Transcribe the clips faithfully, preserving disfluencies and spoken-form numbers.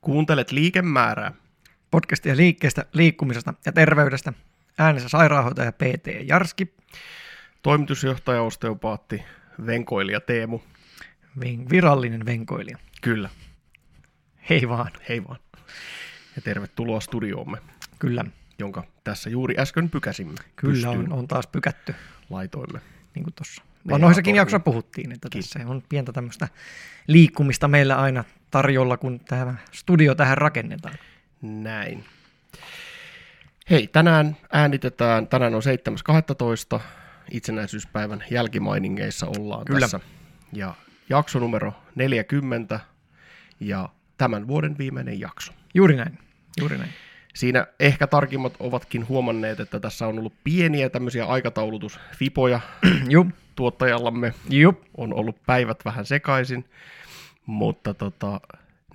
Kuuntelet liikemäärää. Podcastia liikkeestä, liikkumisesta ja terveydestä. Äänessä sairaanhoitaja P T Jarski. Toimitusjohtaja, osteopaatti, venkoilija Teemu. Virallinen venkoilija. Kyllä. Hei vaan. Hei vaan. Ja tervetuloa studioomme. Kyllä. Jonka tässä juuri äsken pykäsimme. Kyllä on, on taas pykätty. Laitoimme. Niin kuin tuossa. Vanhoissakin jaksossa puhuttiin, että tässä on pientä tämmöistä liikkumista meillä aina tarjolla, kun tämä studio tähän rakennetaan. Näin. Hei, tänään äänitetään, tänään on seitsemäs kahdestoista itsenäisyyspäivän jälkimainingeissa ollaan. Kyllä. Tässä. Ja jakso numero neljäkymmentä ja tämän vuoden viimeinen jakso. Juuri näin, juuri näin. Siinä ehkä tarkimmat ovatkin huomanneet, että tässä on ollut pieniä tämmöisiä aikataulutusfipoja tuottajallamme. Jup. On ollut päivät vähän sekaisin, mutta tota,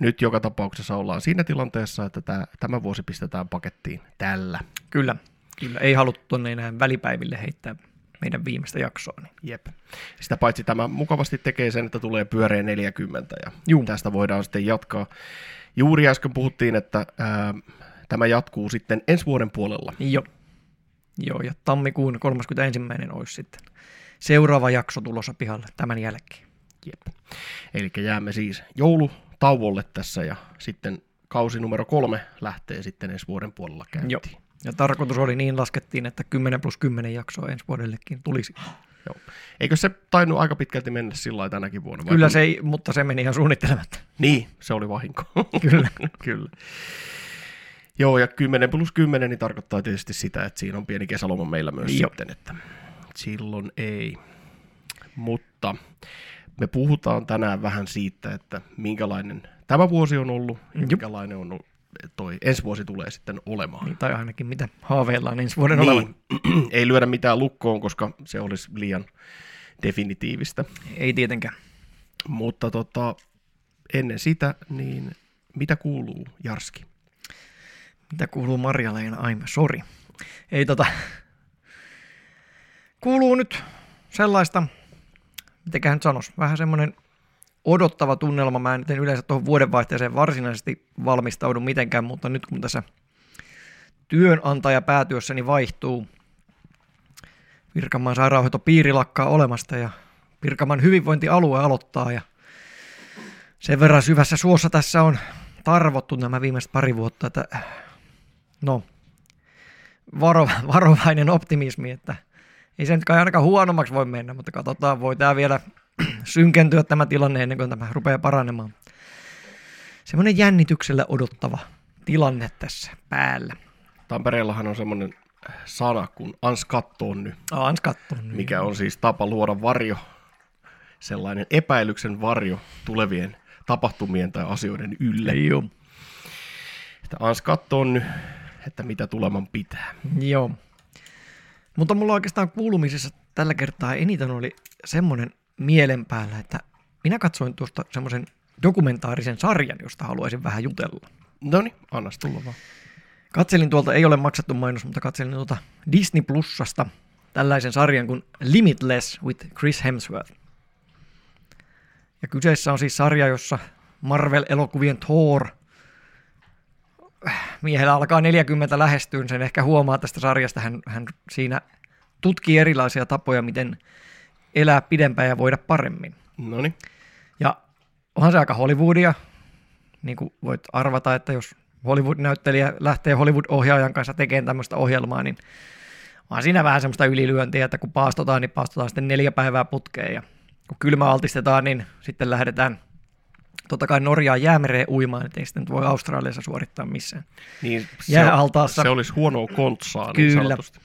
nyt joka tapauksessa ollaan siinä tilanteessa, että tää, tämä vuosi pistetään pakettiin tällä. Kyllä, kyllä. Ei haluttu tuonne enää välipäiville heittää meidän viimeistä jaksoa. Niin. Jep. Sitä paitsi tämä mukavasti tekee sen, että tulee pyöreä neljäkymmentä ja Juh. tästä voidaan sitten jatkaa. Juuri äsken puhuttiin, että... Ää, Tämä jatkuu sitten ensi vuoden puolella. Joo, Joo ja tammikuun kolmaskymmenesensimmäinen olisi sitten seuraava jakso tulossa pihalle tämän jälkeen. Jep. Eli jäämme siis joulutauolle tässä ja sitten kausi numero kolme lähtee sitten ensi vuoden puolella käyntiin. Joo, ja tarkoitus oli niin, laskettiin, että kymmenen plus kymmenen jaksoa ensi vuodellekin tulisi. Joo. Eikö se tainnut aika pitkälti mennä sillä lailla tänäkin vuonna? Vai? Kyllä se ei, mutta se meni ihan suunnittelematta. Niin, se oli vahinko. Kyllä. Kyllä. Joo, ja kymmenen plus kymmenen niin tarkoittaa tietysti sitä, että siinä on pieni kesäloma meillä myös Joo. sitten, että silloin ei. Mutta me puhutaan tänään vähän siitä, että minkälainen tämä vuosi on ollut ja Joo. minkälainen on toi ensi vuosi tulee sitten olemaan. Niin, tai ainakin mitä haaveillaan ensi vuoden niin. olevan. Ei lyödä mitään lukkoon, koska se olisi liian definitiivistä. Ei tietenkään. Mutta tota, ennen sitä, niin mitä kuuluu, Jarski? Mitä kuuluu Marja-Leena? I'm sorry. Ei tota... Kuuluu nyt sellaista, mitäköhän nyt sanoisi, vähän semmoinen odottava tunnelma. Mä en yleensä tuohon vuodenvaihteeseen varsinaisesti valmistaudu mitenkään, mutta nyt kun tässä työnantaja päätyössäni vaihtuu, Pirkanmaan sairaanhoitopiiri lakkaa olemasta ja Pirkanmaan hyvinvointialue aloittaa ja sen verran syvässä suossa tässä on tarvottu nämä viimeiset pari vuotta, että no, varo, varovainen optimismi, että ei se nyt kai ainakaan huonommaksi voi mennä, mutta katsotaan, voi tämä vielä synkentyä tämä tilanne ennen kuin tämä rupeaa paranemaan. Semmoinen jännityksellä odottava tilanne tässä päällä. Tampereellahan on semmoinen sana kuin ans kattoon nyt, oh, ans kattoon nyt, mikä on siis tapa luoda varjo, sellainen epäilyksen varjo tulevien tapahtumien tai asioiden ylle. Joo. Ans katsoa nyt, että mitä tuleman pitää. Joo. Mutta mulla oikeastaan kuulumisissa tällä kertaa eniten oli semmoinen mielen päällä, että minä katsoin tuosta semmoisen dokumentaarisen sarjan, josta haluaisin vähän jutella. No niin, annas tulla vaan. Katselin tuolta, ei ole maksettu mainos, mutta katselin tuolta Disney Plusasta tällaisen sarjan kuin Limitless with Chris Hemsworth. Ja kyseessä on siis sarja, jossa Marvel-elokuvien Thor, miehellä alkaa neljäkymmentä lähestyyn, sen ehkä huomaa tästä sarjasta, hän, hän siinä tutkii erilaisia tapoja, miten elää pidempään ja voida paremmin. Noniin. Ja onhan se aika Hollywoodia, niin kuin voit arvata, että jos Hollywood-näyttelijä lähtee Hollywood-ohjaajan kanssa tekemään tämmöistä ohjelmaa, niin on siinä vähän semmoista ylilyöntiä, että kun paastotaan, niin paastotaan sitten neljä päivää putkeen ja kun kylmä altistetaan, niin sitten lähdetään totta kai Norjaan jäämereen uimaan, ettei sitten voi Australiassa suorittaa missään. Niin se, se olisi huonoa kontsaa. Kyllä. Niin sanotusti.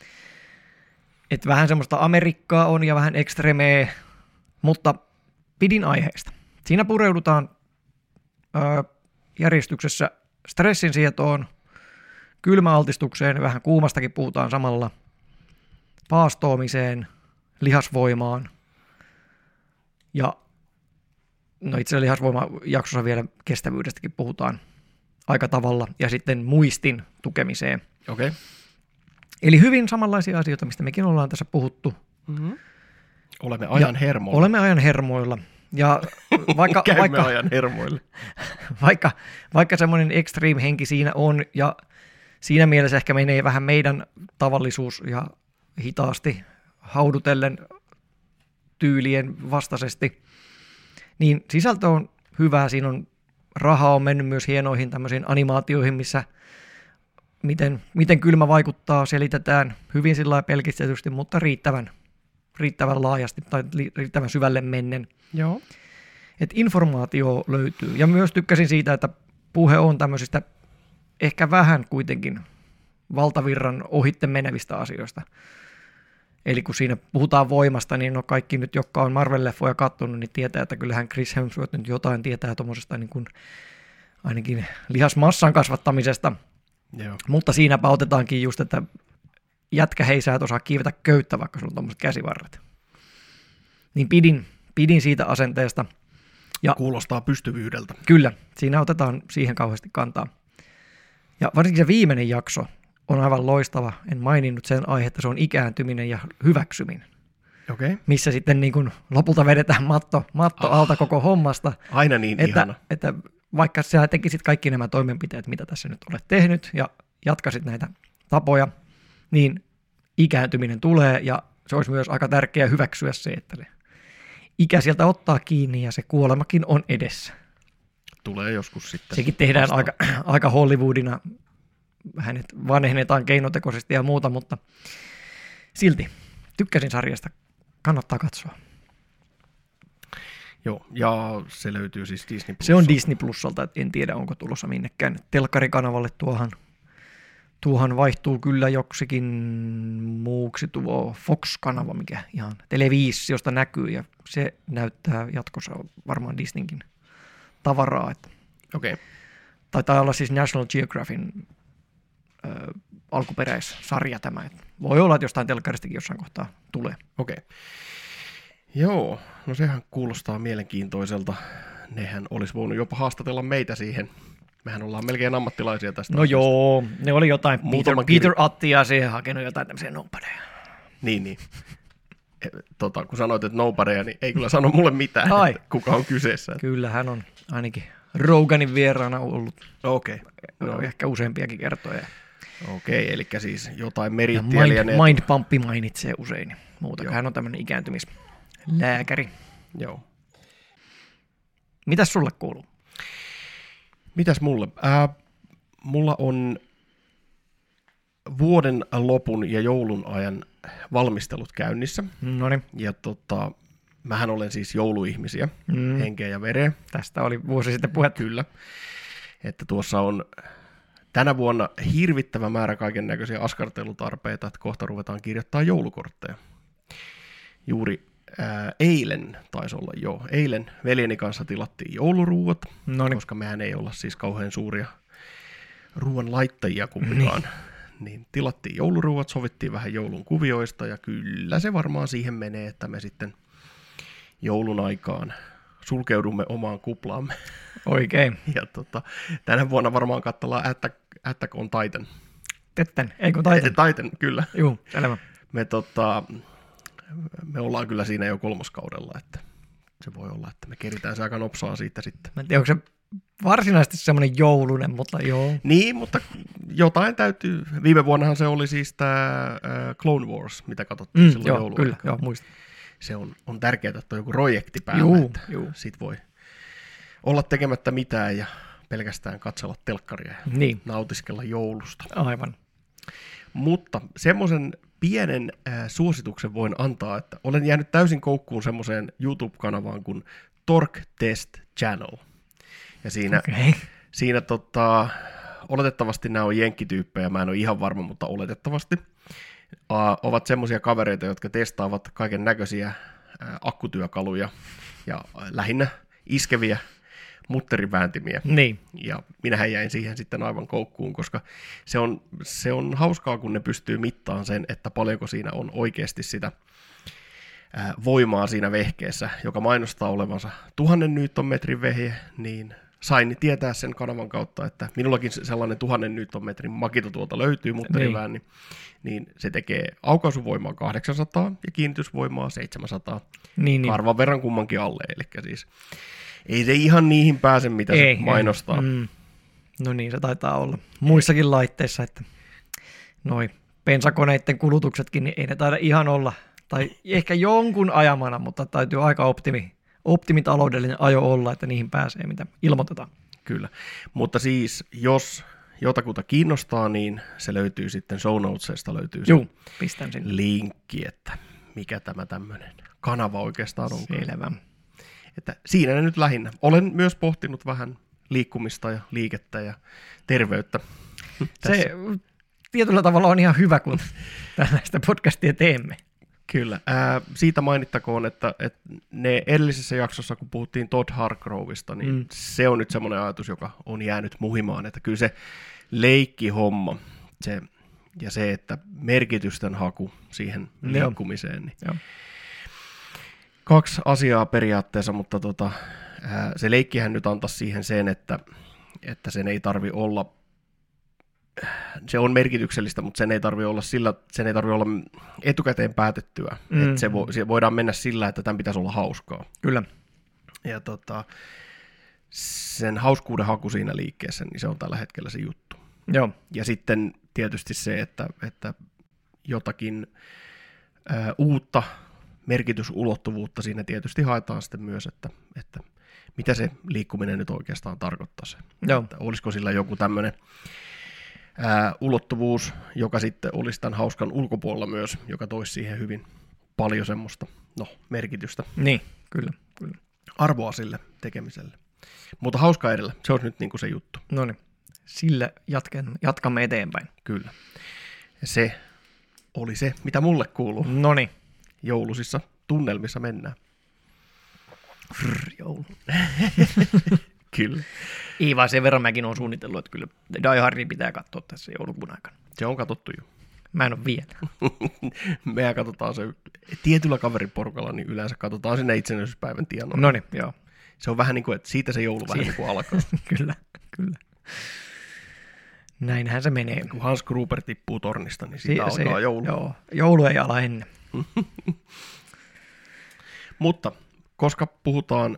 Et vähän semmoista Amerikkaa on ja vähän ekstremeä, mutta pidin aiheesta. Siinä pureudutaan ö, järjestyksessä stressin sietoon, kylmäaltistukseen, vähän kuumastakin puhutaan samalla, paastoamiseen, lihasvoimaan. Ja no itse lihasvoimajaksossa vielä kestävyydestäkin puhutaan aika tavalla ja sitten muistin tukemiseen. Okei. Eli hyvin samanlaisia asioita, mistä mekin ollaan tässä puhuttu. Mm-hmm. Olemme ajan ja hermoilla. Olemme ajan hermoilla. Ja vaikka, vaikka, ajan hermoille. Vaikka, vaikka semmoinen extreme henki siinä on, ja siinä mielessä ehkä menee vähän meidän tavallisuus ja hitaasti haudutellen tyylien vastaisesti, niin sisältö on hyvää. Siinä on rahaa on mennyt myös hienoihin tämmöisiin animaatioihin, missä miten, miten kylmä vaikuttaa, selitetään hyvin sillä lailla pelkistetysti, mutta riittävän, riittävän laajasti tai riittävän syvälle mennen. Joo. Et informaatio löytyy. Ja myös tykkäsin siitä, että puhe on tämmöisistä ehkä vähän kuitenkin valtavirran ohitte menevistä asioista. Eli kun siinä puhutaan voimasta, niin no kaikki nyt, jotka on Marvel-leffoja kattonut, niin tietää, että kyllähän Chris Hemsworth nyt jotain tietää tuommoisesta niin kuin ainakin lihasmassan kasvattamisesta. Joo. Mutta siinäpä otetaankin just, että jätkä hei, sä et osaa kiivetä köyttä, vaikka sulla on tuommoiset käsivarret. Niin pidin, pidin siitä asenteesta. Ja kuulostaa pystyvyydeltä. Kyllä, siinä otetaan siihen kauheasti kantaa. Ja varsinkin se viimeinen jakso on aivan loistava. En maininnut sen aihe, että se on ikääntyminen ja hyväksyminen. Okay. Missä sitten niin kun lopulta vedetään matto, matto ah, alta koko hommasta. Aina niin että, ihana. Että vaikka sä tekisit kaikki nämä toimenpiteet, mitä tässä nyt olet tehnyt, ja jatkaisit näitä tapoja, niin ikääntyminen tulee, ja se olisi myös aika tärkeää hyväksyä se, että ikä sieltä ottaa kiinni, ja se kuolemakin on edessä. Tulee joskus sitten. Sekin tehdään aika, aika Hollywoodina. Hänet vanhennetaan keinotekoisesti ja muuta, mutta silti tykkäsin sarjasta. Kannattaa katsoa. Joo, ja se löytyy siis Disney Plusalta. Se on Disney Plusalta, että en tiedä onko tulossa minnekään. Telkkarikanavalle tuohan, tuohan vaihtuu kyllä joksikin muuksi tuo Fox-kanava, mikä ihan televiisi, josta näkyy, ja se näyttää jatkossa varmaan Disneykin tavaraa. Okei. Okay. Taitaa olla siis National Geographicin Ö, alkuperäissarja tämä. Et voi olla, että jostain telkkaristakin jossain kohtaa tulee. Okei. Okay. Joo, no sehän kuulostaa mielenkiintoiselta. Nehän olisi voinut jopa haastatella meitä siihen. Mehän ollaan melkein ammattilaisia tästä. No asiasta. Joo, ne oli jotain. Muutama Peter, Peter Attia siihen hakenut jotain tämmöisiä nopadeja. Niin, niin. Tota, kun sanoit, että nopadeja, niin ei kyllä sano mulle mitään, kuka on kyseessä. Kyllä hän on ainakin Roganin vieraana ollut. Okei. Okay. No. Ehkä useampiakin kertoja. Okei, eli siis jotain meritieliä. Mind, mindpamppi mainitsee usein. Muuta hän on tämmöinen ikääntymislääkäri. Joo. Mitäs sulle kuuluu? Mitäs mulle? Äh, mulla on vuoden lopun ja joulun ajan valmistelut käynnissä. Noniin. Ja tota, mähän olen siis jouluihmisiä, mm. henkeä ja vereä. Tästä oli vuosi sitten puhetta. Kyllä. Että tuossa on tänä vuonna hirvittävä määrä kaiken näköisiä askartelutarpeita, että kohta ruvetaan kirjoittaa joulukortteja. Juuri ää, eilen taisi olla jo. Eilen veljeni kanssa tilattiin jouluruuat, Noniin. Koska mehän ei olla siis kauhean suuria ruoan laittajia kumpikaan. Niin. Niin tilattiin jouluruuat, sovittiin vähän joulun kuvioista ja kyllä se varmaan siihen menee, että me sitten joulun aikaan sulkeudumme omaan kuplaamme. Oikein. Ja tota, tänä vuonna varmaan katsellaan Attack on Titan. Tetten, eikö Titan? Titan, kyllä. Juu, selvä. Me, tota, me ollaan kyllä siinä jo kolmoskaudella, että se voi olla, että me keritään se aika nopsaa siitä sitten. Mä en tiedä, onko se varsinaisesti semmoinen joulunen, mutta joo. Niin, mutta jotain täytyy. Viime vuonnahan se oli siis tämä Clone Wars, mitä katsottiin mm, silloin joulua. Kyllä, joo, muistan. Se on, on tärkeää, että on joku projekti päällä, juu, että juu. Sit voi olla tekemättä mitään ja pelkästään katsella telkkaria ja niin. Nautiskella joulusta. Aivan. Mutta semmoisen pienen äh, suosituksen voin antaa, että olen jäänyt täysin koukkuun semmoiseen YouTube-kanavaan kuin Tork Test Channel. Ja siinä, okay. siinä tota, oletettavasti nämä on jenkkityyppejä, mä en ole ihan varma, mutta oletettavasti. Ovat semmoisia kavereita, jotka testaavat kaiken näköisiä akkutyökaluja ja lähinnä iskeviä mutterivääntimiä. Niin. Ja minähän jäin siihen sitten aivan koukkuun, koska se on, se on hauskaa, kun ne pystyy mittaamaan sen, että paljonko siinä on oikeasti sitä voimaa siinä vehkeessä, joka mainostaa olevansa tuhannen newtonmetrin vehje, niin sain tietää sen kanavan kautta, että minullakin sellainen tuhannen newtonmetrin makito tuolta löytyy, mutta niin. Evään, niin, niin se tekee aukaisuvoimaa kahdeksansataa ja kiinnitysvoimaa seitsemänsataa niin, karvan niin. verran kummankin alle, eli siis ei se ihan niihin pääse, mitä ei, se mainostaa. Mm. No niin, se taitaa olla muissakin laitteissa, että noi pensakoneiden kulutuksetkin, niin ei ne taida ihan olla, tai ehkä jonkun ajamana, mutta täytyy aika optimi. optimitaloudellinen ajo olla, että niihin pääsee, mitä ilmoitetaan. Kyllä, mutta siis jos jotakuta kiinnostaa, niin se löytyy sitten show notesista, löytyy Juu, se pistän sinne. Linkki, että mikä tämä tämmöinen kanava oikeastaan on. Selvä. Että siinä ne nyt lähinnä. Olen myös pohtinut vähän liikkumista ja liikettä ja terveyttä. Se tietyllä tavalla on ihan hyvä, kun tällaista podcastia teemme. Kyllä. Ää, siitä mainittakoon, että, että ne edellisessä jaksossa, kun puhuttiin Todd Hargrovesta, niin mm. se on nyt semmoinen ajatus, joka on jäänyt muhimaan. Että kyllä se leikkihomma se, ja se, että merkitysten haku siihen liikkumiseen. Niin. Joo. Kaksi asiaa periaatteessa, mutta tota, ää, se leikkihän nyt antaisi siihen sen, että, että sen ei tarvi olla, se on merkityksellistä, mutta sen ei tarvitse olla, sillä, sen ei tarvitse olla etukäteen päätettyä. Mm. Et se, vo, se voidaan mennä sillä, että tämän pitäisi olla hauskaa. Kyllä. Ja tota, sen hauskuuden haku siinä liikkeessä, niin se on tällä hetkellä se juttu. Joo. Ja sitten tietysti se, että, että jotakin ä, uutta merkitysulottuvuutta siinä tietysti haetaan sitten myös, että, että mitä se liikkuminen nyt oikeastaan tarkoittaa se. Joo. Että olisiko sillä joku tämmöinen Ää, ulottuvuus, joka sitten olisi tämän hauskan ulkopuolella myös, joka toisi siihen hyvin paljon semmoista no, merkitystä. Niin, kyllä, kyllä. Arvoa sille tekemiselle. Mutta hauska edellä, se on nyt niin kuin se juttu. No niin, sillä jatken, jatkamme eteenpäin. Kyllä. Se oli se, mitä mulle kuuluu. No niin. Joulusissa tunnelmissa mennään. Frrr, joulu. Kyllä. Ei vaan sen verran mäkin olen suunnitellut, että kyllä Die Hardin pitää katsoa tässä joulukuun aikana. Se on katsottu jo. Mä en ole vielä. Mehän katsotaan se tietyllä kaveriporukalla, niin yleensä katsotaan sinne itsenäisyyspäivän tienoilla. No niin, joo. Se on vähän niin kuin, että siitä se joulu vähän niin kuin alkaa. Kyllä, kyllä. Näinhän se menee. Kun Hans Gruber tippuu tornista, niin siitä se, alkaa se, joulu. Joo, joulu ei ala ennen. Mutta koska puhutaan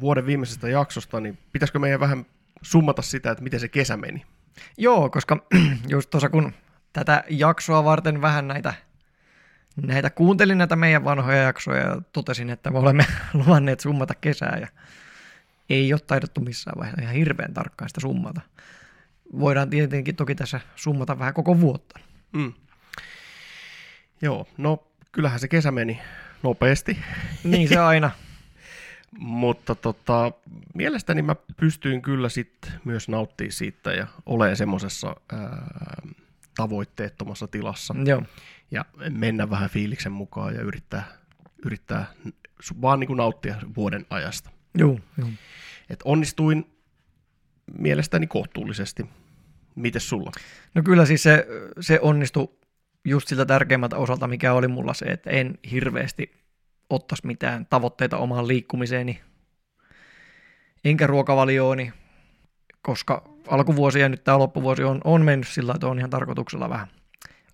vuoden viimeisestä jaksosta, niin pitäisikö meidän vähän summata sitä, että miten se kesä meni? Joo, koska just tuossa kun tätä jaksoa varten vähän näitä, näitä kuuntelin näitä meidän vanhoja jaksoja ja totesin, että me olemme luvanneet summata kesää ja ei ole taidottu missään vaiheessa ihan hirveän tarkkaan sitä summata. Voidaan tietenkin toki tässä summata vähän koko vuotta. Mm. Joo, no kyllähän se kesä meni nopeasti. Niin se aina. Mutta tota, mielestäni mä pystyin kyllä sit myös nauttimaan siitä ja olemaan semmoisessa tavoitteettomassa tilassa. Joo. Ja mennä vähän fiiliksen mukaan ja yrittää, yrittää vaan niin kuin nauttia vuoden ajasta. Joo, joo. Et onnistuin mielestäni kohtuullisesti. Mites sulla? No kyllä siis se, se onnistui just siltä tärkeimmältä osalta, mikä oli mulla se, että en hirveästi ottaisi mitään tavoitteita omaan liikkumiseeni, enkä ruokavaliooni, koska alkuvuosi ja nyt tämä loppuvuosi on, on mennyt sillä, että on ihan tarkoituksella vähän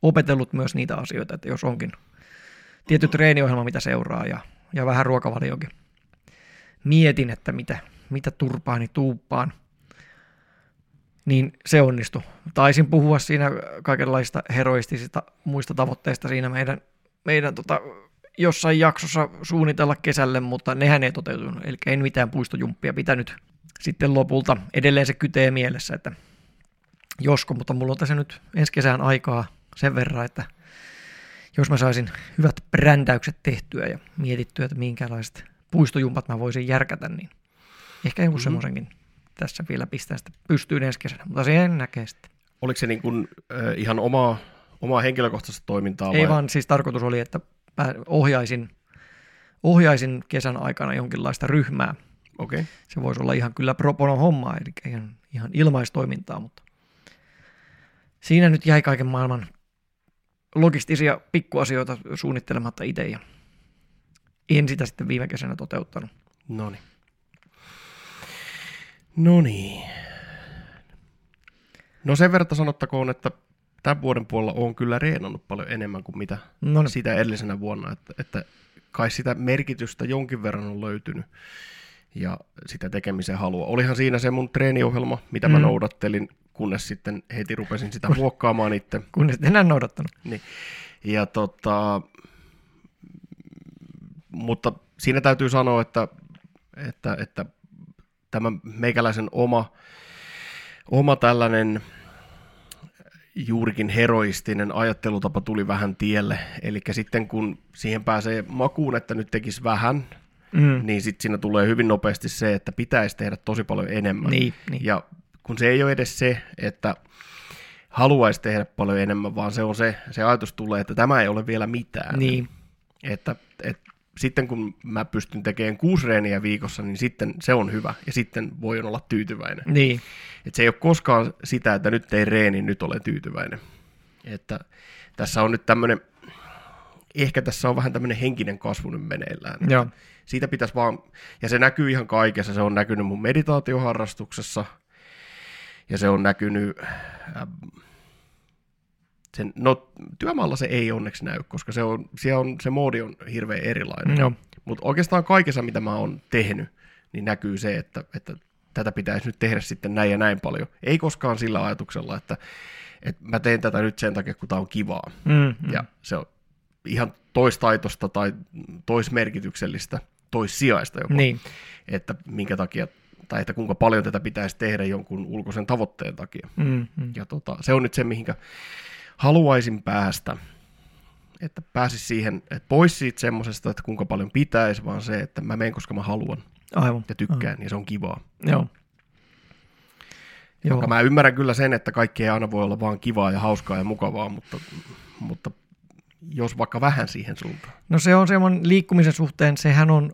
opetellut myös niitä asioita, että jos onkin tietty treeniohjelma, mitä seuraa, ja, ja vähän ruokavaliokin. Mietin, että mitä, mitä turpaani tuuppaan, niin se onnistui. Taisin puhua siinä kaikenlaista heroistisista muista tavoitteista siinä meidän, meidän tota, jossain jaksossa suunnitella kesälle, mutta nehän ei toteutunut, eli en mitään puistojumppia pitänyt sitten lopulta. Edelleen se kytee mielessä, että josko, mutta mulla on tässä nyt ensi kesään aikaa sen verran, että jos mä saisin hyvät brändäykset tehtyä ja mietittyä, että minkälaiset puistojumpat mä voisin järkätä, niin ehkä joku mm-hmm. semmoisenkin tässä vielä pistää sitten pystyyn ensi kesänä, mutta se en näkee sitten. Oliko se niin kuin, äh, ihan omaa, omaa henkilökohtaista toimintaa? Ei vai? Vaan siis tarkoitus oli, että Mä ohjaisin, ohjaisin kesän aikana jonkinlaista ryhmää. Okay. Se voisi olla ihan kyllä pro bono hommaa, eli ihan, ihan ilmaistoimintaa, mutta siinä nyt jäi kaiken maailman logistisia pikkuasioita suunnittelematta itse, ja en sitä sitten viime kesänä toteuttanut. Noniin. No niin. No sen verran sanottakoon, että tämän vuoden puolella on kyllä reenannut paljon enemmän kuin mitä Noniin. sitä edellisenä vuonna, että, että kai sitä merkitystä jonkin verran on löytynyt ja sitä tekemisen halua. Olihan siinä se mun treeniohjelma, mitä mä mm. noudattelin, kunnes sitten heti rupesin sitä muokkaamaan itse. Kunnes enää noudattanut. Niin. Ja tota, mutta siinä täytyy sanoa, että, että, että tämä meikäläisen oma, oma tällainen juurikin heroistinen ajattelutapa tuli vähän tielle. Eli sitten kun siihen pääsee makuun, että nyt tekisi vähän, mm. niin sitten siinä tulee hyvin nopeasti se, että pitäisi tehdä tosi paljon enemmän. Niin, niin. Ja kun se ei ole edes se, että haluaisi tehdä paljon enemmän, vaan se on se, se ajatus tulee, että tämä ei ole vielä mitään. Niin. Että, et, sitten kun mä pystyn tekemään kuusi reeniä viikossa, niin sitten se on hyvä ja sitten voi olla tyytyväinen. Niin. Et se ei ole koskaan sitä, että nyt tein reeni, nyt olen tyytyväinen. Että tässä on nyt tämmöinen, ehkä tässä on vähän tämmöinen henkinen kasvu nyt meneillään. Joo. Siitä pitäisi vaan, ja se näkyy ihan kaikessa, se on näkynyt mun meditaatioharrastuksessa. Ja se on näkynyt, äh, sen, no työmaalla se ei onneksi näy, koska se, on, siellä on, se moodi on hirveän erilainen. Mm, mutta oikeastaan kaikessa, mitä mä oon tehnyt, niin näkyy se, että, että tätä pitäisi nyt tehdä sitten näin ja näin paljon. Ei koskaan sillä ajatuksella, että, että mä teen tätä nyt sen takia, kun tää on kivaa. Mm, mm. Ja se on ihan toistaitosta tai toismerkityksellistä, toissijaista jopa, niin. Että minkä takia tai että kuinka paljon tätä pitäisi tehdä jonkun ulkoisen tavoitteen takia. Mm, mm. Ja tota, se on nyt se, mihinkä haluaisin päästä. Että pääsis siihen, että pois siitä semmoisesta, että kuinka paljon pitäisi, vaan se, että mä menen, koska mä haluan. Aivan. Ja tykkään, Aivan. ja se on kivaa. Joo. Joo. Mä ymmärrän kyllä sen, että kaikki ei aina voi olla vaan kivaa ja hauskaa ja mukavaa, mutta, mutta jos vaikka vähän siihen suuntaan. No se on semmoinen liikkumisen suhteen, sehän on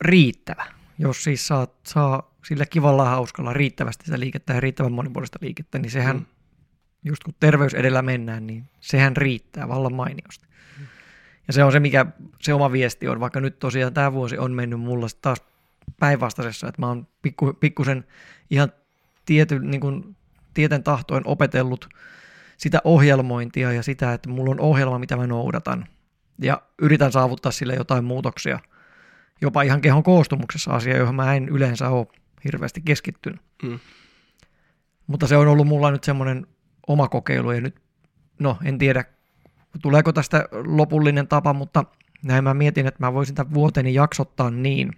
riittävä. Jos siis saa, saa sillä kivalla hauskalla riittävästi sitä liikettä ja riittävän monipuolista liikettä, niin sehän, mm. just kun terveys edellä mennään, niin sehän riittää vallan mainiosti. Mm. Ja se on se, mikä se oma viesti on, vaikka nyt tosiaan tämä vuosi on mennyt mulla taas päinvastaisessa, että mä oon pikku, pikkusen ihan tiety, niin kuin tieten tahtoen opetellut sitä ohjelmointia ja sitä, että mulla on ohjelma, mitä mä noudatan ja yritän saavuttaa sille jotain muutoksia. Jopa ihan kehon koostumuksessa asia, johon mä en yleensä ole hirveästi keskittynyt. Mm. Mutta se on ollut mulla nyt semmoinen oma kokeilu, ja nyt, no en tiedä, tuleeko tästä lopullinen tapa, mutta näin mä mietin, että mä voisin tämän vuoteeni jaksottaa niin,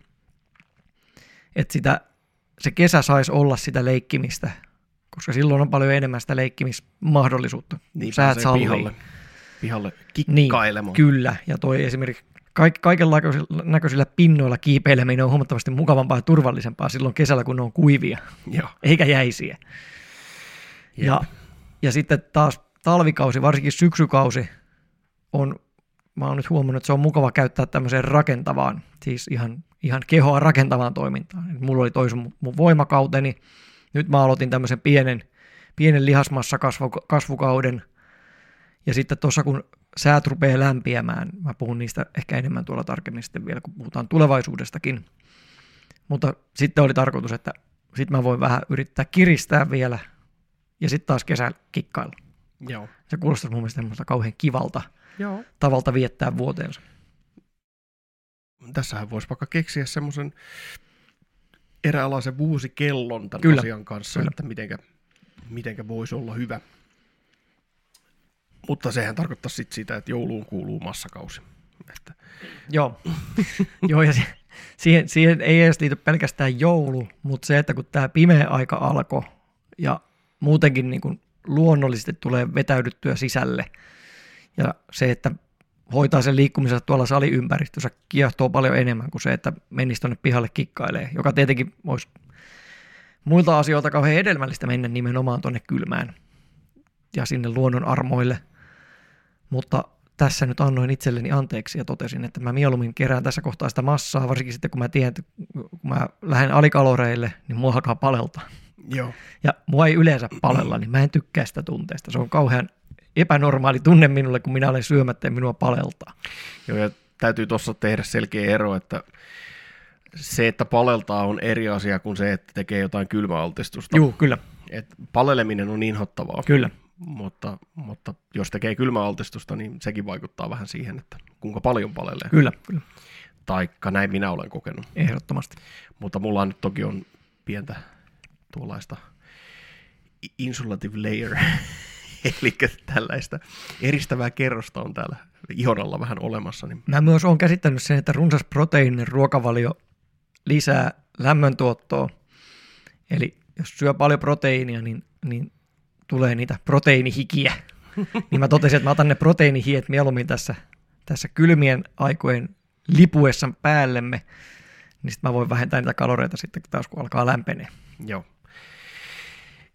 että sitä, se kesä saisi olla sitä leikkimistä, koska silloin on paljon enemmän sitä leikkimismahdollisuutta. Niin Säät pääsee pihalle, pihalle kikkailemaan. Niin, kyllä, ja toi esimerkiksi kaikella näköisillä pinnoilla kiipeileminen on huomattavasti mukavampaa ja turvallisempaa silloin kesällä, kun ne on kuivia, Joo. eikä jäisiä. Yep. Ja, ja sitten taas talvikausi, varsinkin syksykausi, on, mä oon nyt huomannut, että se on mukava käyttää tämmöiseen rakentavaan, siis ihan, ihan kehoa rakentavaan toimintaan. Et mulla oli toisen mun voimakauteni, nyt mä aloitin tämmöisen pienen, pienen lihasmassakasvukauden, ja sitten tuossa kun säät rupeaa lämpiämään. Mä puhun niistä ehkä enemmän tuolla tarkemmin sitten vielä, kun puhutaan tulevaisuudestakin. Mutta sitten oli tarkoitus, että sitten mä voin vähän yrittää kiristää vielä ja sitten taas kesällä kikkailla. Joo. Se kuulostaa mun mielestä semmoista kauhean kivalta Joo. tavalta viettää vuoteensa. Tässähän voisi vaikka keksiä semmoisen eräänlaisen vuosikellon tämän Kyllä. asian kanssa, Kyllä. että mitenkä, mitenkä voisi olla hyvä. Mutta sehän tarkoittaa sitten sitä, että jouluun kuuluu massakausi. Että. Joo, Joo ja se, siihen, siihen ei edes liity pelkästään joulu, mutta se, että kun tämä pimeä aika alkoi ja muutenkin niin kun luonnollisesti tulee vetäydyttyä sisälle ja se, että hoitaa sen liikkumisensa tuolla saliympäristössä kiehtoo paljon enemmän kuin se, että menisi tuonne pihalle kikkailee, joka tietenkin olisi muilta asioilta kauhean hedelmällistä mennä nimenomaan tuonne kylmään ja sinne luonnon armoille. Mutta tässä nyt annoin itselleni anteeksi ja totesin, että mä mieluummin kerään tässä kohtaa sitä massaa, varsinkin sitten kun mä tiedän, että kun mä lähden alikaloreille, niin mua alkaa paleltaa. Joo. Ja mua ei yleensä palella, niin mä en tykkää sitä tunteesta. Se on kauhean epänormaali tunne minulle, kun minä olen syömättä ja minua paleltaa. Joo, ja täytyy tuossa tehdä selkeä ero, että se, että paleltaa on eri asia kuin se, että tekee jotain kylmäaltistusta. Juu, kyllä. Et paleleminen on inhottavaa. Kyllä. Mutta, mutta jos tekee kylmäaltistusta, niin sekin vaikuttaa vähän siihen, että kuinka paljon palelee. Kyllä, kyllä. Taikka näin minä olen kokenut. Ehdottomasti. Mutta mulla on nyt toki on pientä tuollaista insulative layer, eli tällaista eristävää kerrosta on täällä ihon alla vähän olemassa. Niin... Mä myös olen käsittänyt sen, että runsas proteiininen ruokavalio lisää lämmöntuottoa. Eli jos syö paljon proteiinia, niin, niin tulee niitä proteiinihikiä. Niin mä totesin, että mä otan ne proteiinihiet mieluummin tässä, tässä kylmien aikojen lipuessa päällemme, niin sitten mä voin vähentää niitä kaloreita sitten taas, kun alkaa lämpenee. Joo,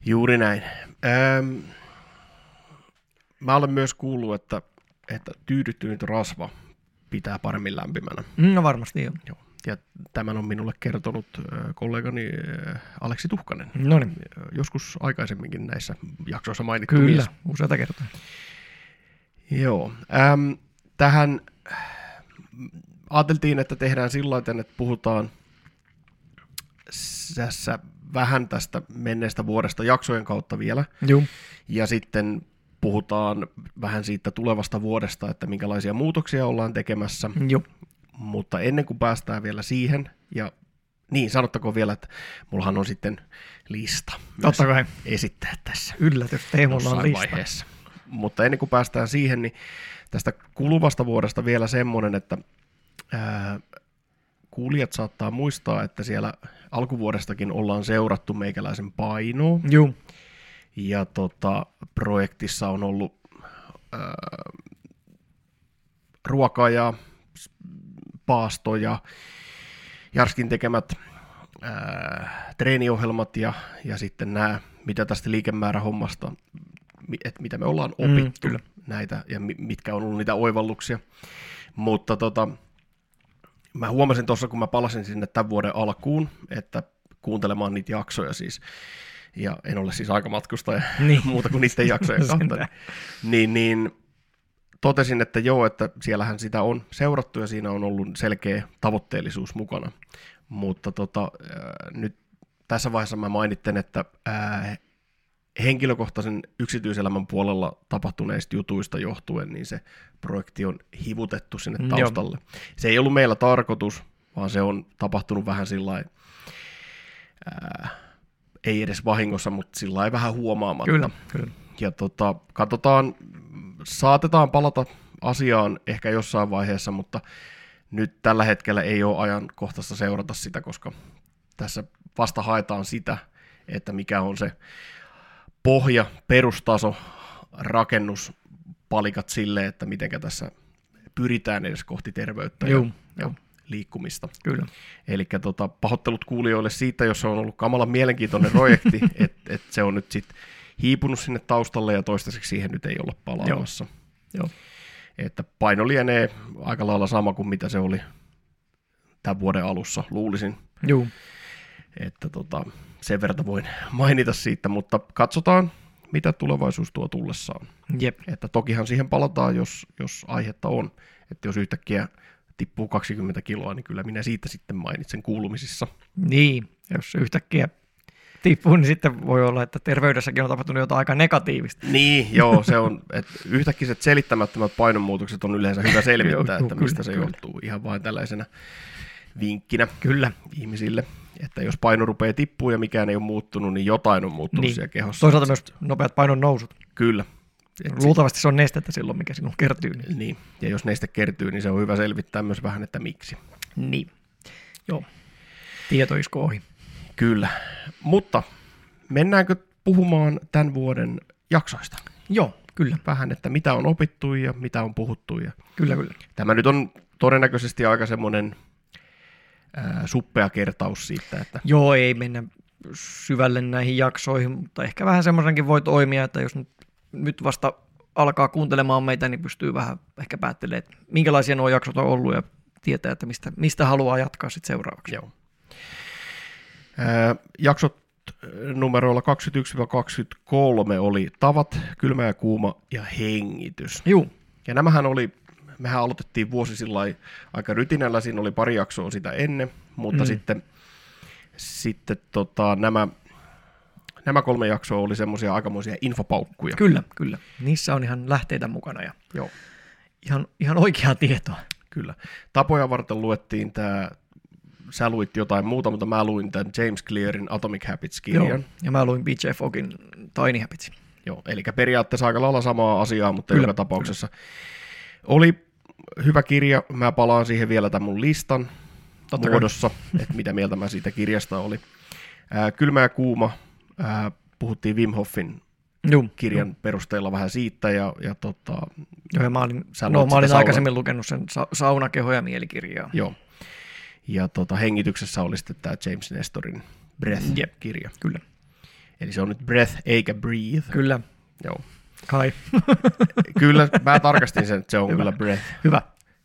juuri näin. Ähm, mä olen myös kuullut, että, että tyydyttynyt rasva pitää paremmin lämpimänä. No varmasti joo. Joo. Ja tämän on minulle kertonut kollegani Aleksi Tuhkanen. Noniin. Joskus aikaisemminkin näissä jaksoissa mainittu. Kyllä, mies. Useita kertaa. Joo. Ähm, tähän ajateltiin, että tehdään sillä tavalla, että puhutaan tässä vähän tästä menneestä vuodesta jaksojen kautta vielä. Joo. Ja sitten puhutaan vähän siitä tulevasta vuodesta, että minkälaisia muutoksia ollaan tekemässä. Joo. Mutta ennen kuin päästään vielä siihen, ja niin sanottakoon vielä, että mullahan on sitten lista myös esittää tässä. Yllätys, Teemulla on lista. Vaiheessa. Mutta ennen kuin päästään siihen, niin tästä kuluvasta vuodesta vielä semmoinen, että ää, kuulijat saattaa muistaa, että siellä alkuvuodestakin ollaan seurattu meikäläisen painoa. Juu. Ja tota, projektissa on ollut ää, ruokaa ja paasto ja Jarskin tekemät ää, treeniohjelmat ja, ja sitten nämä, mitä tästä liikemäärähommasta, että mitä me ollaan opittu mm, näitä ja mitkä on ollut niitä oivalluksia. Mutta tota, mä huomasin tuossa, kun mä palasin sinne tämän vuoden alkuun, että kuuntelemaan niitä jaksoja siis, ja en ole siis aikamatkustaja niin. muuta kuin niiden jaksojen kautta, niin, niin totesin, että joo, että siellähän sitä on seurattu ja siinä on ollut selkeä tavoitteellisuus mukana, mutta tota, nyt tässä vaiheessa mä mainitsen, että ää, henkilökohtaisen yksityiselämän puolella tapahtuneista jutuista johtuen, niin se projekti on hivutettu sinne taustalle. Joo. Se ei ollut meillä tarkoitus, vaan se on tapahtunut vähän sillain, ää, ei edes vahingossa, mutta sillain vähän huomaamatta. Kyllä, kyllä. Ja tota, katsotaan, saatetaan palata asiaan ehkä jossain vaiheessa, mutta nyt tällä hetkellä ei ole ajankohtaista seurata sitä, koska tässä vasta haetaan sitä, että mikä on se pohja, perustaso, rakennuspalikat sille, että mitenkä tässä pyritään edes kohti terveyttä Juu, ja, ja liikkumista. Kyllä. Eli tota, pahoittelut kuulijoille siitä, jos se on ollut kamalan mielenkiintoinen projekti, että et se on nyt sitten hiipunut sinne taustalle ja toistaiseksi siihen nyt ei olla palaamassa. Joo. Joo. Että paino lienee aika lailla sama kuin mitä se oli tämän vuoden alussa, luulisin. Joo. Että tota, sen verran voin mainita siitä, mutta katsotaan, mitä tulevaisuus tuo tullessaan. Jep. Että tokihan siihen palataan, jos, jos aihetta on. Että jos yhtäkkiä tippuu kaksikymmentä kiloa, niin kyllä minä siitä sitten mainitsen kuulumisissa. Niin, jos yhtäkkiä tippuu, niin sitten voi olla, että terveydessäkin on tapahtunut jotain aika negatiivista. Niin, joo, se on, että yhtäkkiset selittämättömät painonmuutokset on yleensä hyvä selvittää, että mistä se johtuu. Ihan vain tällaisena vinkkinä kyllä ihmisille, että jos paino rupeaa tippumaan ja mikään ei ole muuttunut, niin jotain on muuttunut niin siellä kehossa. Toisaalta myös nopeat painon nousut. Kyllä. Luultavasti se on nestettä silloin, mikä sinun kertyy. Niin. niin, ja jos neste kertyy, niin se on hyvä selvittää myös vähän, että miksi. Niin, joo. Tietoisko ohi. Kyllä, mutta mennäänkö puhumaan tämän vuoden jaksoista? Joo, kyllä. Vähän, että mitä on opittu ja mitä on puhuttu. Ja... Kyllä, kyllä. Tämä nyt on todennäköisesti aika semmoinen äh, suppea kertaus siitä. Että... Joo, ei mennä syvälle näihin jaksoihin, mutta ehkä vähän semmoisenkin voi toimia, että jos nyt, nyt vasta alkaa kuuntelemaan meitä, niin pystyy vähän ehkä päättelemään, että minkälaisia nuo jaksot on ollut ja tietää, että mistä, mistä haluaa jatkaa sitten seuraavaksi. Joo. Äh, jaksot numeroilla kaksikymmentäyksi kaksikymmentäkolme oli tavat, kylmä ja kuuma ja hengitys. Juu. Ja nämähän oli mehän aloitettiin vuosi sillai aika rytinällä, siinä oli pari jaksoa sitä ennen, mutta mm. sitten, sitten tota, nämä, nämä kolme jaksoa oli semmoisia aikamoisia infopaukkuja. Kyllä, kyllä. Niissä on ihan lähteitä mukana ja joo. Ihan, ihan oikeaa tietoa. Kyllä. Tapoja varten luettiin tämä, sä luit jotain muuta, mutta mä luin tämän James Clearin Atomic Habits-kirjan. Joo, ja mä luin B J Foggin Tiny Habits. Joo, eli periaatteessa aika lailla samaa asiaa, mutta kyllä, joka tapauksessa. Kyllä. Oli hyvä kirja, mä palaan siihen vielä tämän mun listan Totta muodossa, että mitä mieltä mä siitä kirjasta oli. Äh, Kylmä ja kuuma, äh, puhuttiin Wim Hofin Juh, kirjan juh. perusteella vähän siitä. Ja, ja, tota, Joo, ja mä olin, no, mä olin aikaisemmin lukenut sen sa- Saunakeho ja mielikirjaa. Joo, ja tota, hengityksessä oli sitten tämä James Nestorin Breath-kirja. Yep. Kyllä. Eli se on nyt breath eikä breathe. Kyllä. Joo. Kai. Kyllä, mä tarkastin sen, että se on Hyvä. kyllä breath. Hyvä.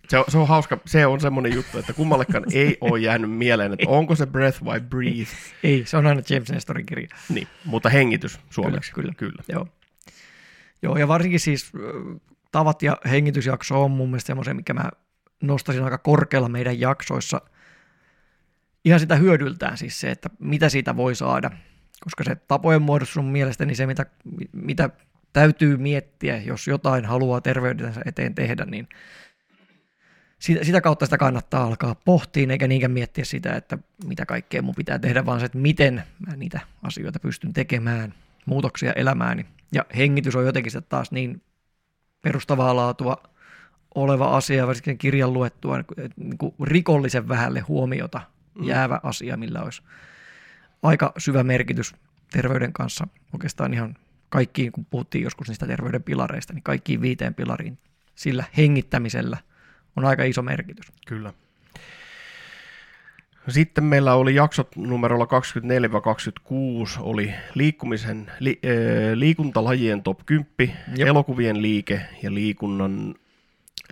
Se on, se on hauska, se on semmoinen juttu, että kummallekaan ei ole jäänyt mieleen, että onko se breath vai breathe. Ei, se on aina James Nestorin kirja. Niin, mutta hengitys suomeksi. Kyllä, kyllä. kyllä. Joo. Joo, ja varsinkin siis tavat ja hengitysjakso on mun mielestä semmoisen, mikä mä nostasin aika korkealla meidän jaksoissa. Ihan sitä hyödyltään siis se, että mitä siitä voi saada. Koska se tapojen muodossa on mielestäni se, mitä, mitä täytyy miettiä, jos jotain haluaa terveydensä eteen tehdä, niin sitä, sitä kautta sitä kannattaa alkaa pohtiin, eikä niinkään miettiä sitä, että mitä kaikkea mun pitää tehdä, vaan se, että miten mä niitä asioita pystyn tekemään, muutoksia elämääni. Ja hengitys on jotenkin sitten taas niin perustavaa laatua oleva asia, varsinkin kirjan luettua, niin kuin rikollisen vähälle huomiota jäävä mm. asia, millä olisi aika syvä merkitys terveyden kanssa oikeastaan ihan kaikkiin, kun puhuttiin joskus niistä terveyden pilareista, niin kaikkiin viiteen pilariin sillä hengittämisellä on aika iso merkitys. Kyllä. Sitten meillä oli jaksot numerolla kaksikymmentäneljä kaksikymmentäkuusi, oli liikkumisen, li, äh, liikuntalajien top kymmenen, Jop. elokuvien liike ja liikunnan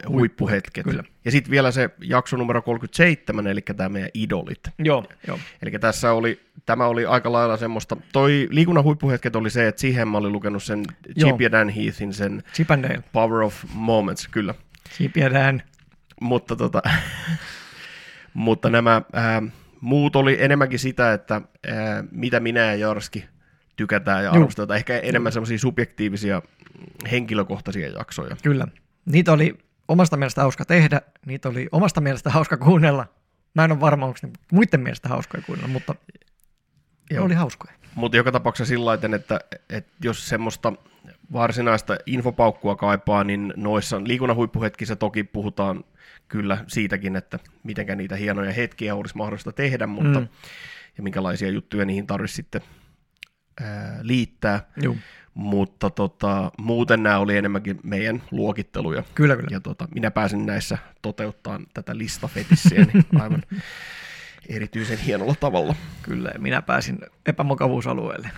huippuhetket. Kyllä. Ja sitten vielä se jakso numero kolmekymmentäseitsemän, eli tämä meidän idolit. Joo, joo. Eli tässä oli, tämä oli aika lailla semmoista, toi liikunnan huippuhetket oli se, että siihen mä olin lukenut sen Chip ja Dan Heathin, sen Chip and Dale. Power of Moments, kyllä. Chip ja Dan. Mutta, tota, mutta nämä ää, muut oli enemmänkin sitä, että ää, mitä minä ja Jarski tykätään ja arvostetaan. Ehkä enemmän semmoisia subjektiivisia henkilökohtaisia jaksoja. Kyllä. Niitä oli omasta mielestä hauska tehdä, niitä oli omasta mielestä hauska kuunnella. Mä en ole varma, onko ne muiden mielestä hauskoja kuunnella, mutta ne oli hauskoja. Mutta joka tapauksessa sillä lailla, että, että jos semmoista varsinaista infopaukkua kaipaa, niin noissa liikunnan huippuhetkissä toki puhutaan kyllä siitäkin, että mitenkä niitä hienoja hetkiä olisi mahdollista tehdä, mutta mm. ja minkälaisia juttuja niihin tarvitsisi sitten ää, liittää. Juu. Mutta tota, muuten nämä oli enemmänkin meidän luokitteluja. Kyllä, kyllä. Ja tota, minä pääsin näissä toteuttamaan tätä listafetissiä niin aivan erityisen hienolla tavalla. Kyllä, minä pääsin epämukavuusalueelle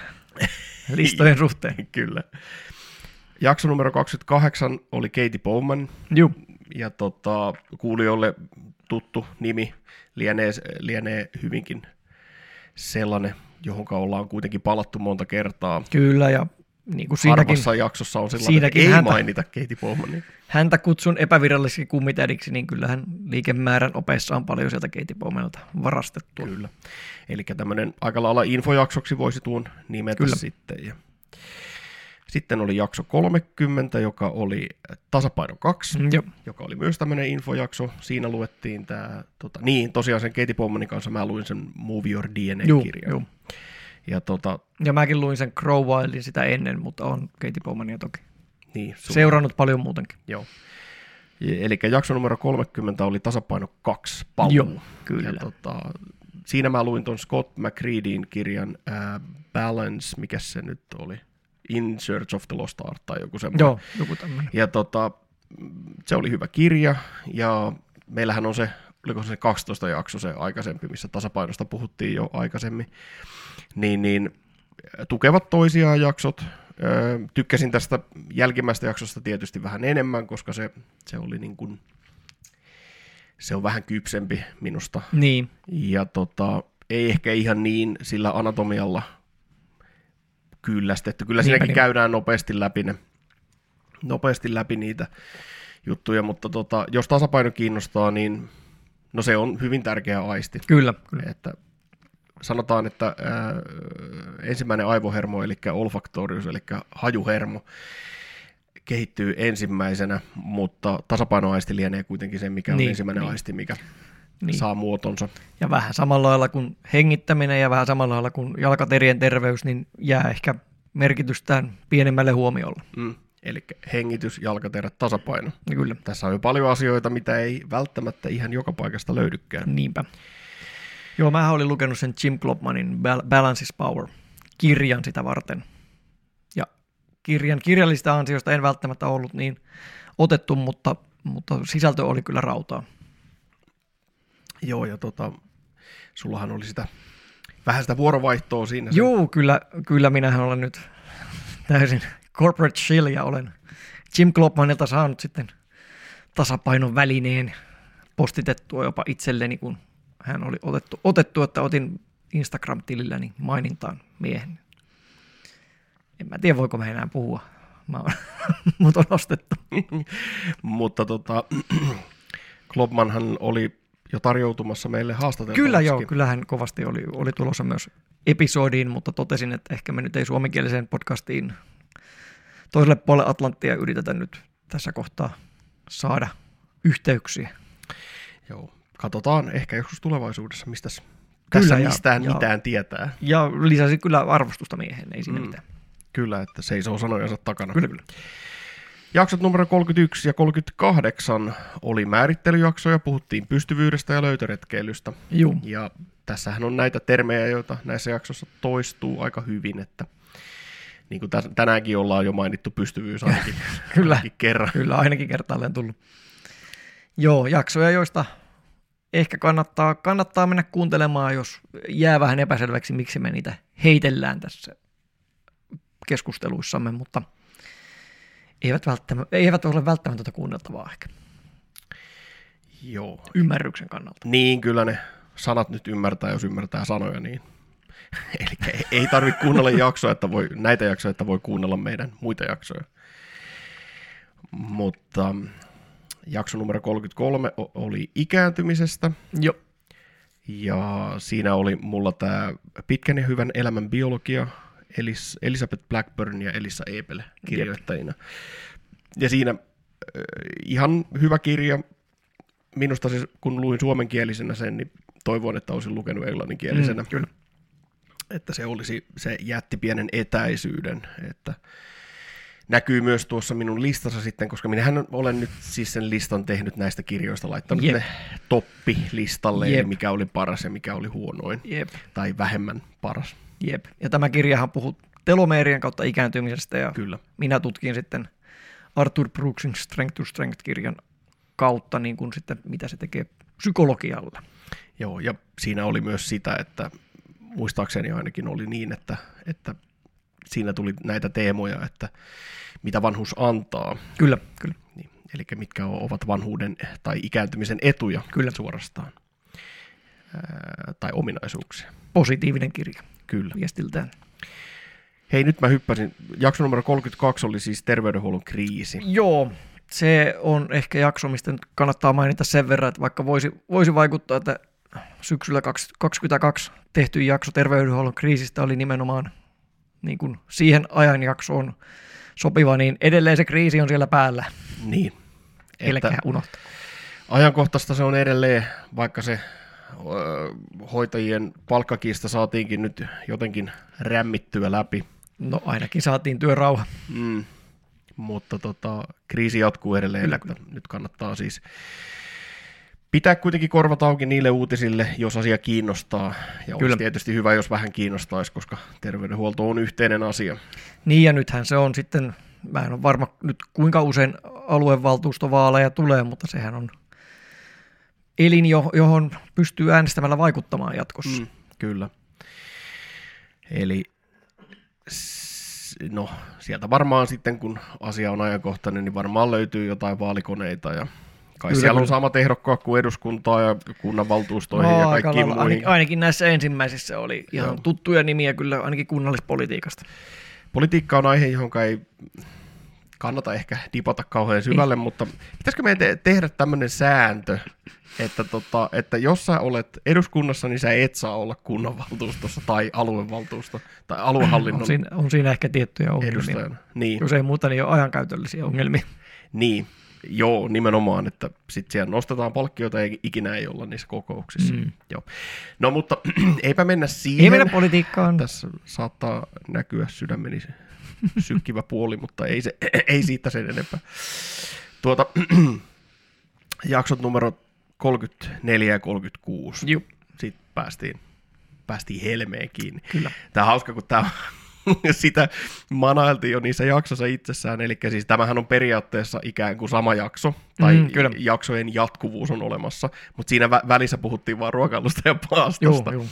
listojen suhteen. Kyllä. Jakso numero kaksikymmentäkahdeksan oli Katie Bowman. Juu. Ja tota, kuulijoille tuttu nimi lienee, lienee hyvinkin sellainen, johonka ollaan kuitenkin palattu monta kertaa. Kyllä, ja niin kuin siinäkin, jaksossa on sellainen, ei häntä, mainita Katie Bowmania. Häntä kutsun epäviralliseksi kummitädiksi, niin kyllähän liikemäärän opeissa on paljon sieltä Katie Bowmanilta varastettua. Kyllä. Eli tämmöinen aika lailla infojaksoksi voisi tuon nimetä Kyllä. sitten. Ja sitten oli jakso kolmekymmentä, joka oli tasapaino kaksi, mm, jo. joka oli myös tämmöinen infojakso. Siinä luettiin tämä, tota, niin tosiaan sen Katie Bowmanin kanssa mä luin sen Move Your D N A-kirjan. Juu, juu. Ja, tota, ja mäkin luin sen Crowwildin sitä ennen, mutta on Katie Bowmania toki. Niin, seurannut paljon muutenkin. Joo. Eli jakso numero kolmekymmentä oli tasapaino kaksi paluu. Joo, kyllä. Ja, tota, siinä mä luin ton Scott McCreadyin kirjan äh, Balance, mikä se nyt oli, In Search of the Lost Art tai joku semmoinen. Joo, joku tämmöinen. Ja tota, se oli hyvä kirja ja meillähän on se, oliko se kaksitoista jakso se aikaisempi, missä tasapainosta puhuttiin jo aikaisemmin. Niin, niin tukevat toisiaan jaksot. Öö, tykkäsin tästä jälkimmäistä jaksosta tietysti vähän enemmän, koska se, se oli niin kuin, se on vähän kypsempi minusta. Niin. Ja tota, ei ehkä ihan niin sillä anatomialla kyllästetty. Kyllä siinäkin käydään nopeasti läpi, ne, nopeasti läpi niitä juttuja, mutta tota, jos tasapaino kiinnostaa, niin no se on hyvin tärkeä aisti. Kyllä. Kyllä. Että sanotaan, että ää, ensimmäinen aivohermo, eli olfaktorius, eli hajuhermo, kehittyy ensimmäisenä, mutta tasapainoaisti lienee kuitenkin se, mikä on niin, ensimmäinen niin. aisti, mikä niin. saa muotonsa. Ja vähän samalla lailla kuin hengittäminen ja vähän samalla lailla kuin jalkaterien terveys, niin jää ehkä merkitystään pienemmälle huomiolle. Mm. Eli hengitys, jalkaterät, tasapaino. Kyllä. Tässä on jo paljon asioita, mitä ei välttämättä ihan joka paikasta löydykään. Niinpä. Joo, mä olin lukenut sen Jim Klopmanin Balance is Power-kirjan sitä varten. Ja kirjan kirjallista ansiosta en välttämättä ollut niin otettu, mutta, mutta sisältö oli kyllä rautaa. Joo, ja tota, sullahan oli sitä, vähän sitä vuorovaihtoa siinä. Joo, kyllä, kyllä minähän olen nyt täysin corporate shill ja olen Jim Klopmanilta saanut sitten tasapainon välineen postitettua jopa itselleni, kun hän oli otettu, otettu että otin Instagram-tililläni mainintaan miehen. En mä tiedä, voiko mä enää puhua. Mä on, mut on ostettu. Mutta tota, Klopmanhan oli jo tarjoutumassa meille haastateltavaksi. Kyllä joo, kyllähän kovasti oli, oli tulossa myös episodiin, mutta totesin, että ehkä me nyt ei suomenkieliseen podcastiin toiselle puolelle Atlanttia yritetään nyt tässä kohtaa saada yhteyksiä. Joo. Katsotaan ehkä joskus tulevaisuudessa, mistä tässä ja, mistään ja, mitään tietää. Ja lisäsi kyllä arvostusta miehen, ei siinä mm, mitään. Kyllä, että seisoo sanojansa takana. Kyllä, kyllä. Jaksot numero kolmekymmentäyksi ja kolmekymmentäkahdeksan oli määrittelyjaksoja, puhuttiin pystyvyydestä ja löytöretkeilystä. Juu. Ja tässähän on näitä termejä, joita näissä jaksoissa toistuu aika hyvin, että niin kuin tänäänkin ollaan jo mainittu pystyvyys ainakin, kyllä, ainakin kerran. Kyllä, ainakin kertaalleen tullut. Joo, jaksoja, joista ehkä kannattaa, kannattaa mennä kuuntelemaan, jos jää vähän epäselväksi, miksi me niitä heitellään tässä keskusteluissamme, mutta eivät, eivät ole välttämättä kuunneltavaa ehkä. Joo. Ymmärryksen kannalta. Niin, kyllä ne sanat nyt ymmärtää, jos ymmärtää sanoja niin. Eli ei tarvitse kuunnella jaksoa, että voi, näitä jaksoja, että voi kuunnella meidän muita jaksoja. Mutta jakso numero kolmekymmentäkolme oli ikääntymisestä. Joo. Ja siinä oli mulla tämä Pitkän ja hyvän elämän biologia, Elis, Elisabeth Blackburn ja Elissa Eepel kirjoittajina. Jep. Ja siinä äh, ihan hyvä kirja. Minusta siis, kun luin suomenkielisenä sen, niin toivon, että olisin lukenut englanninkielisenä. Mm, kyllä. Että se olisi, se jätti pienen etäisyyden, että näkyy myös tuossa minun listassa sitten, koska minähän olen nyt siis sen listan tehnyt näistä kirjoista, laittanut Jep. ne toppilistalle, Jep. eli mikä oli paras ja mikä oli huonoin, Jep. tai vähemmän paras. Jep. Ja tämä kirjahan puhuu telomeerien kautta ikääntymisestä, ja Kyllä. minä tutkin sitten Arthur Brooksin Strength to Strength-kirjan kautta, niin kuin sitten, mitä se tekee psykologialle. Joo, ja siinä oli myös sitä, että muistaakseni ainakin oli niin, että, että siinä tuli näitä teemoja, että mitä vanhuus antaa. Kyllä, kyllä. Niin, eli mitkä ovat vanhuuden tai ikääntymisen etuja kyllä. suorastaan. Ää, tai ominaisuuksia. Positiivinen kirja. Kyllä. Viestiltään. Hei, nyt mä hyppäsin. Jakso numero kolmekymmentäkaksi oli siis terveydenhuollon kriisi. Joo, se on ehkä jakso, mistä nyt kannattaa mainita sen verran, että vaikka voisi, voisi vaikuttaa, että syksyllä kaksikymmentäkaksi tehty jakso terveydenhuollon kriisistä oli nimenomaan niin kuin siihen ajanjaksoon sopiva, niin edelleen se kriisi on siellä päällä. Niin. Eikä unohtaa. Ajankohtaista se on edelleen, vaikka se hoitajien palkkakiista saatiinkin nyt jotenkin rämmittyä läpi. No ainakin saatiin työrauha. Mm. Mutta tota, kriisi jatkuu edelleen. Kyllä. Nyt kannattaa siis pitää kuitenkin korvat auki niille uutisille, jos asia kiinnostaa. Ja Kyllä. olisi tietysti hyvä, jos vähän kiinnostaisi, koska terveydenhuolto on yhteinen asia. Niin, ja nythän se on sitten, mä en ole varma nyt kuinka usein aluevaltuustovaaleja tulee, mutta sehän on elin, johon pystyy äänestämällä vaikuttamaan jatkossa. Mm, kyllä. Eli no, sieltä varmaan sitten, kun asia on ajankohtainen, niin varmaan löytyy jotain vaalikoneita ja kai kyllä, siellä on samat ehdokkaat kuin eduskuntaa ja kunnanvaltuustoihin no, ja kaikkiin muihin. Ainakin, ainakin näissä ensimmäisissä oli ihan Joo. tuttuja nimiä kyllä ainakin kunnallispolitiikasta. Politiikka on aihe, johon ei kannata ehkä dipata kauhean syvälle, mutta pitäisikö meidän te- tehdä tämmöinen sääntö, että, tota, että jos sä olet eduskunnassa, niin sä et saa olla kunnanvaltuustossa tai aluevaltuusto tai aluehallinnon. On siinä, on siinä ehkä tiettyjä ongelmia. Edustajana. Niin. Jos ei muuta, niin on ajankäytöllisiä ongelmia. Niin, joo, nimenomaan, että sitten siellä nostetaan palkkioita ja ikinä ei olla niissä kokouksissa. Mm. Joo. No mutta eipä mennä siihen. Ei mennä politiikkaan. Tässä saattaa näkyä sydämeni sykkivä puoli, mutta ei, se, ei siitä sen enempää. Tuota, jaksot numero kolmekymmentäneljä ja kolmekymmentäkuusi. Juh. Sitten päästiin, päästiin helmeen kiinni. Kyllä. Tämä on hauska, kun tämä sitä manailtiin jo niissä jaksossa itsessään, eli siis tämähän on periaatteessa ikään kuin sama jakso, tai mm, kyllä. jaksojen jatkuvuus on olemassa, mutta siinä vä- välissä puhuttiin vaan ruokailusta ja paastosta. Joo,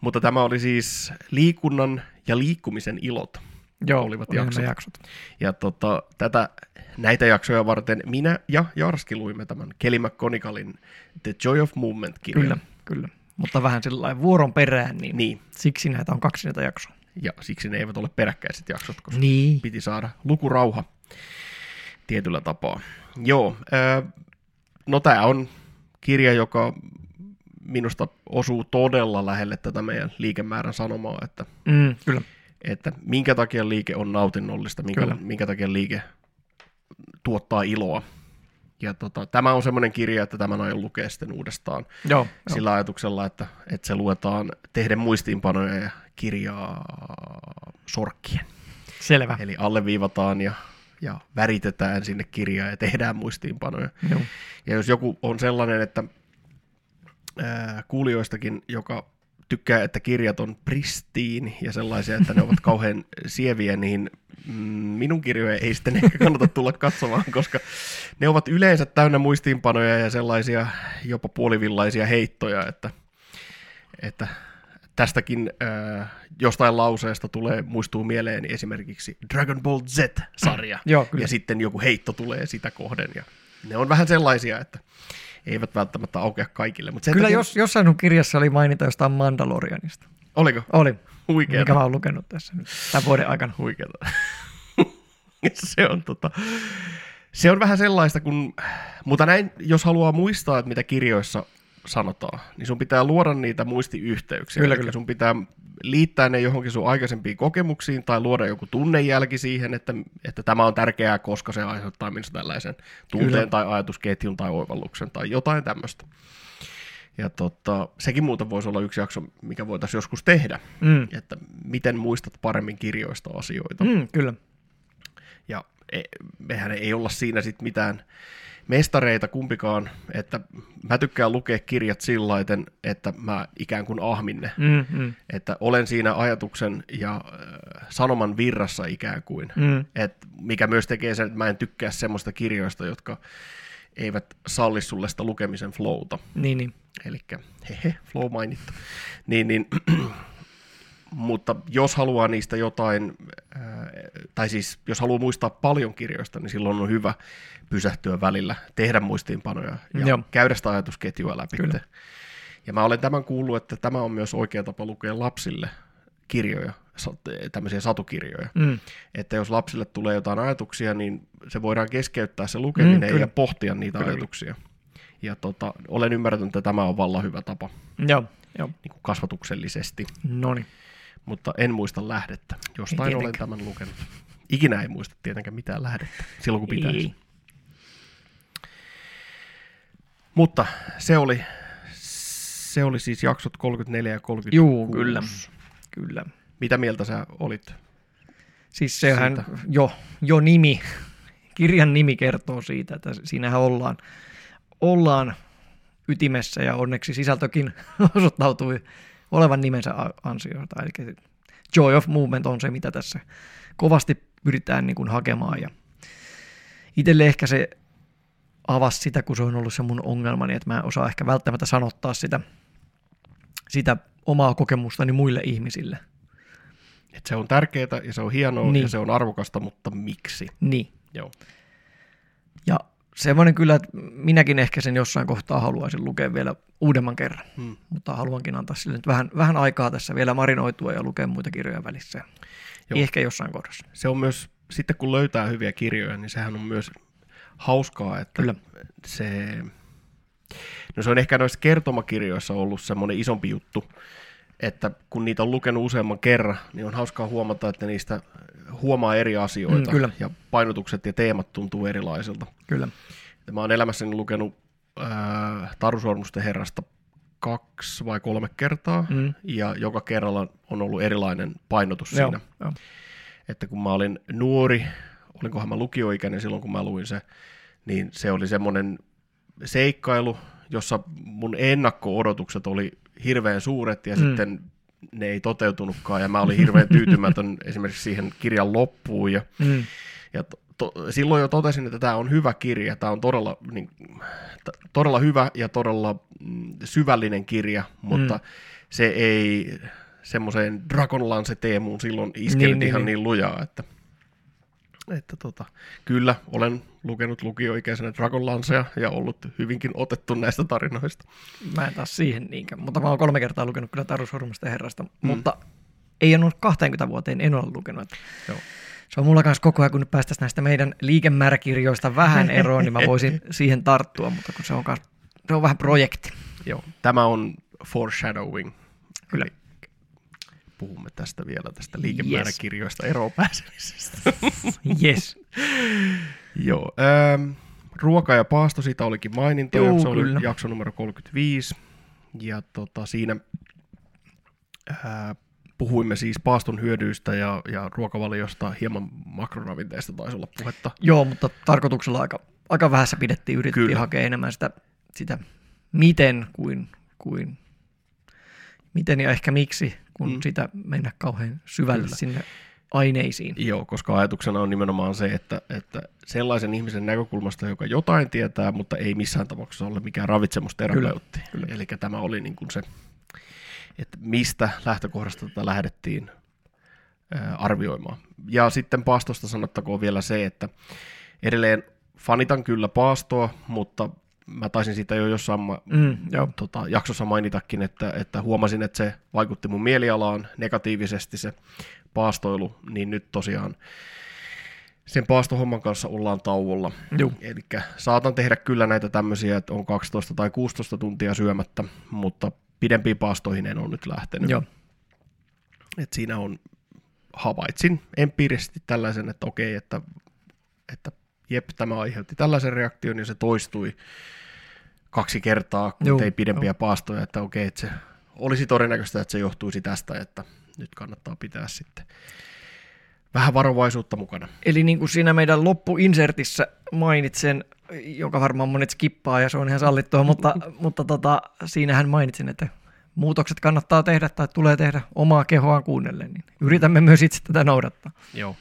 mutta tämä oli siis liikunnan ja liikkumisen ilot. Joo, olivat oli jaksot. jaksot. Ja tota, tätä, näitä jaksoja varten minä ja Jarski luimme tämän Kelly McGonigalin The Joy of Movement-kirjan. Kyllä, kyllä. Mutta vähän sillä vuoron perään, niin, niin siksi näitä on kaksi näitä jaksoa. Ja siksi ne eivät ole peräkkäiset jaksot, koska niin. piti saada lukurauha tietyllä tapaa. Joo, äh, no tämä on kirja, joka minusta osuu todella lähelle tätä meidän liikemäärän sanomaa, että, mm, kyllä. että minkä takia liike on nautinnollista, minkä, minkä takia liike tuottaa iloa. Ja tota, tämä on semmoinen kirja, että tämän aion lukea sitten uudestaan joo, sillä jo. ajatuksella, että, että se luetaan tehden muistiinpanoja ja kirjaa sorkkien. Selvä. Eli alleviivataan ja, ja väritetään sinne kirjaa ja tehdään muistiinpanoja. Joo. Ja jos joku on sellainen, että ää, kuulijoistakin, joka tykkää, että kirjat on pristiin ja sellaisia, että ne ovat kauhean sieviä, niin minun kirjoja ei sitten ehkä kannata tulla katsomaan, koska ne ovat yleensä täynnä muistiinpanoja ja sellaisia jopa puolivillaisia heittoja, että, että tästäkin äh, jostain lauseesta tulee, muistuu mieleen esimerkiksi Dragon Ball Z-sarja, joo, ja sitten joku heitto tulee sitä kohden, ja ne on vähän sellaisia, että eivät välttämättä aukea kaikille. Mutta kyllä takia... jos, jossain sun kirjassa oli mainita jostain Mandalorianista. Oliko? Oli. Huikeeta. Mikä mä oon lukenut tässä nyt tämän vuoden aikana. Huikeeta. se, on, tota, se on vähän sellaista, kun, mutta näin, jos haluaa muistaa, että mitä kirjoissa sanotaan, niin sun pitää luoda niitä muistiyhteyksiä. Kyllä, kyllä. Sun pitää liittää ne johonkin sun aikaisempiin kokemuksiin tai luoda joku tunnejälki siihen, että, että tämä on tärkeää, koska se aiheuttaa minusta tällaisen tunteen kyllä. tai ajatusketjun tai oivalluksen tai jotain tämmöistä. Ja tota, sekin muuta voisi olla yksi jakso, mikä voitaisiin joskus tehdä, mm. että miten muistat paremmin kirjoista asioita. Mm, kyllä. Ja mehän ei olla siinä sitten mitään mestareita kumpikaan, että mä tykkään lukea kirjat sillaiten, että mä ikään kuin ahmin ne. Mm, mm. Että olen siinä ajatuksen ja sanoman virrassa ikään kuin, mm. että mikä myös tekee sen, että mä en tykkää semmoista kirjoista, jotka eivät salli sulle sitä lukemisen flowta. Niin, niin. Elikkä hehe, flow mainittu. Niin, niin, mutta jos haluaa niistä jotain, tai siis jos haluaa muistaa paljon kirjoista, niin silloin on hyvä pysähtyä välillä, tehdä muistiinpanoja ja joo. käydä sitä ajatusketjua läpi. Kyllä. Ja mä olen tämän kuullut, että tämä on myös oikea tapa lukea lapsille kirjoja, tämmöisiä satukirjoja. Mm. Että jos lapsille tulee jotain ajatuksia, niin se voidaan keskeyttää se lukeminen mm, ja pohtia niitä kyllä. ajatuksia. Ja tota, olen ymmärtänyt, että tämä on vallan hyvä tapa joo, jo. niin kuin kasvatuksellisesti. Noniin. Mutta en muista lähdettä. Jostain olen tämän lukenut. Ikinä ei muista tietenkään mitään lähdettä, silloin kun pitäisi. Mutta se oli, se oli siis jaksot kolmekymmentäneljä ja kolmekymmentäkuusi. Juu, kyllä. Kyllä. Mitä mieltä sä olit? Siis sehän jo, jo nimi, kirjan nimi kertoo siitä, että siinähän ollaan, ollaan ytimessä ja onneksi sisältökin osoittautui olevan nimensä ansiosta. Eli Joy of Movement on se, mitä tässä kovasti pyritään niin kuin hakemaan. Ja itselle ehkä se avasi sitä, kun se on ollut se mun ongelmani, että mä en osaa ehkä välttämättä sanottaa sitä, sitä omaa kokemustani muille ihmisille. Et se on tärkeää ja se on hienoa niin. ja se on arvokasta, mutta miksi? Niin. Joo. Ja semmoinen kyllä, että minäkin ehkä sen jossain kohtaa haluaisin lukea vielä uudemman kerran, hmm. mutta haluankin antaa sille nyt vähän, vähän aikaa tässä vielä marinoitua ja lukea muita kirjoja välissä. Joo. Ehkä jossain kohdassa. Se on myös sitten kun löytää hyviä kirjoja, niin sehän on myös hauskaa, että Kyllä. se... No se on ehkä noissa kertomakirjoissa ollut semmoinen isompi juttu, että kun niitä on lukenut useamman kerran, niin on hauskaa huomata, että niistä huomaa eri asioita mm, kyllä. ja painotukset ja teemat tuntuu erilaisilta. Kyllä. Mä oon elämässäni lukenut äh, Tarusormusten herrasta kaksi vai kolme kertaa, mm. ja joka kerralla on ollut erilainen painotus Joo, siinä. Jo. Että kun mä olin nuori, olinkohan mä lukioikäinen silloin, kun mä luin se, niin se oli semmoinen seikkailu, jossa mun ennakko-odotukset oli hirveän suuret, ja mm. sitten ne ei toteutunutkaan, ja mä olin hirveän tyytymätön esimerkiksi siihen kirjan loppuun, ja, mm. ja to, silloin jo totesin, että tämä on hyvä kirja, tämä on todella, niin, t- todella hyvä ja todella mm, syvällinen kirja, mutta mm. se ei semmoiseen Dragonlance-teemuun silloin iskenyt niin, ihan niin, niin. niin lujaa, että, että tota, kyllä olen lukenut lukioikäisenä Dragonlancea ja ollut hyvinkin otettu näistä tarinoista. Mä en taas siihen niinkään, mutta mä oon kolme kertaa lukenut kyllä Tarusormusten herrasta, mm. mutta ei en ole kaksikymmentä vuoteen, en ole lukenut. Joo. Se on mulla kanssa koko ajan, kun nyt päästäisiin näistä meidän liikemääräkirjoista vähän eroon, niin mä voisin siihen tarttua, mutta kun se on, kanssa, se on vähän projekti. Joo, tämä on foreshadowing. Kyllä. Eli puhumme tästä vielä, tästä liikemääräkirjoista yes. eroon pääsemisestä. Yes. Joo, ähm, ruoka ja paasto, siitä olikin mainintoja, Joo, se oli kyllä. jakso numero kolmekymmentäviisi, ja tota, siinä äh, puhuimme siis paaston hyödyistä ja, ja ruokavaliosta, hieman makroravinteista taisi olla puhetta. Joo, mutta tarkoituksella aika, aika vähässä pidettiin, yritettiin kyllä. hakea enemmän sitä, sitä miten kuin, kuin miten ja ehkä miksi, kun mm. sitä mennä kauhean syvälle kyllä. sinne aineisiin. Joo, koska ajatuksena on nimenomaan se, että, että sellaisen ihmisen näkökulmasta, joka jotain tietää, mutta ei missään tapauksessa ole mikään ravitsemusterapeutti. Eli tämä oli niin kuin se, että mistä lähtökohdasta tätä lähdettiin ää, arvioimaan. Ja sitten paastosta sanottakoon vielä se, että edelleen fanitan kyllä paastoa, mutta mä taisin siitä jo jossain mm, tota, jaksossa mainitakin, että, että huomasin, että se vaikutti mun mielialaan negatiivisesti se paastoilu, niin nyt tosiaan sen paastohomman kanssa ollaan tauolla. Eli saatan tehdä kyllä näitä tämmöisiä, että on kaksitoista tai kuusitoista tuntia syömättä, mutta pidempiin paastoihin en ole nyt lähtenyt. Joo. Et siinä on, havaitsin empiirisesti tällaisen, että okei, että, että jep, tämä aiheutti tällaisen reaktion ja se toistui kaksi kertaa, kun Joo. tein pidempiä Joo. paastoja, että okei, että se olisi todennäköistä, että se johtuisi tästä, että nyt kannattaa pitää sitten vähän varovaisuutta mukana. Eli niin kuin siinä meidän loppuinsertissä mainitsen, joka varmaan monet skippaa ja se on ihan sallittua, mutta, mutta tota, siinähän mainitsen, että muutokset kannattaa tehdä tai tulee tehdä omaa kehoaan kuunnellen, niin yritämme myös itse tätä noudattaa. Joo.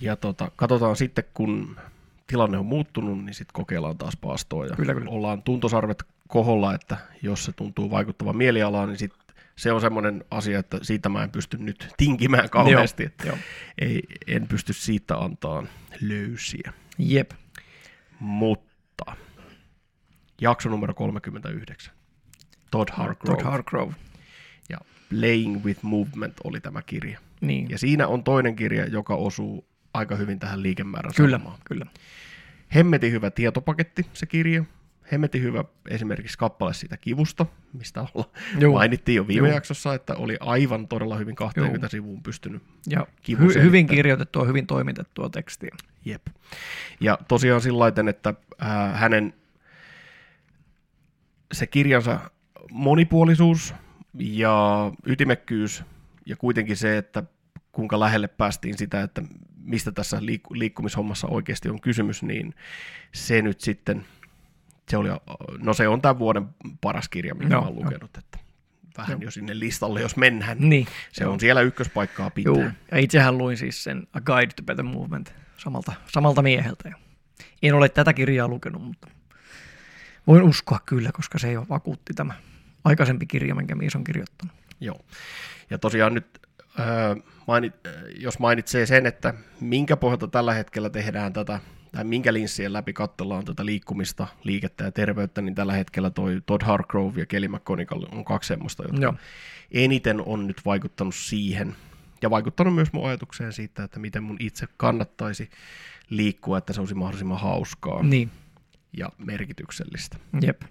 Ja tota, katsotaan sitten, kun tilanne on muuttunut, niin sitten kokeillaan taas paastoa ja kyllä, kyllä. ollaan tuntosarvet koholla, että jos se tuntuu vaikuttavan mielialaan, niin sitten se on semmoinen asia, että siitä mä en pysty nyt tinkimään kauheasti, Joo, että jo. ei, en pysty siitä antaa löysiä. Jep. Mutta jakso numero kolmekymmentäyhdeksän, Todd Hargrove. Todd Hargrove. Ja Playing with Movement oli tämä kirja. Niin. Ja siinä on toinen kirja, joka osuu aika hyvin tähän liikemäärän kyllä, samaan. Kyllä. Hemmetin hyvä tietopaketti se kirja. Hemmetin hyvä esimerkiksi kappale siitä kivusta, mistä olla, mainittiin jo viime Joo. jaksossa, että oli aivan todella hyvin kaksikymmentä Joo. sivuun pystynyt ja kivu hy- hyvin kirjoitettua, hyvin toimitettua tekstiä. Jep. Ja tosiaan sillaiten, että äh, hänen se kirjansa monipuolisuus ja ytimekkyys ja kuitenkin se, että kuinka lähelle päästiin sitä, että mistä tässä liik- liikkumishommassa oikeasti on kysymys, niin se nyt sitten Se oli, no se on tämän vuoden paras kirja, mitä no, mä oon lukenut, no. että vähän no. jo sinne listalle, jos mennään. Niin. Se on siellä ykköspaikkaa pitää. Joo. Ja itsehän luin siis sen A Guide to Better Movement samalta, samalta mieheltä. En ole tätä kirjaa lukenut, mutta voin uskoa kyllä, koska se ei ole vakuutti tämä aikaisempi kirja, minkä mies on kirjoittanut. Joo, ja tosiaan nyt äh, mainit, äh, jos mainitsee sen, että minkä pohjalta tällä hetkellä tehdään tätä, tai minkä linssien läpi katsellaan tätä liikkumista, liikettä ja terveyttä, niin tällä hetkellä toi Todd Hargrove ja Kelly McConaughey on kaksi semmoista, jotka Joo. eniten on nyt vaikuttanut siihen, ja vaikuttanut myös mun ajatukseen siitä, että miten mun itse kannattaisi liikkua, että se olisi mahdollisimman hauskaa niin. ja merkityksellistä. Jep.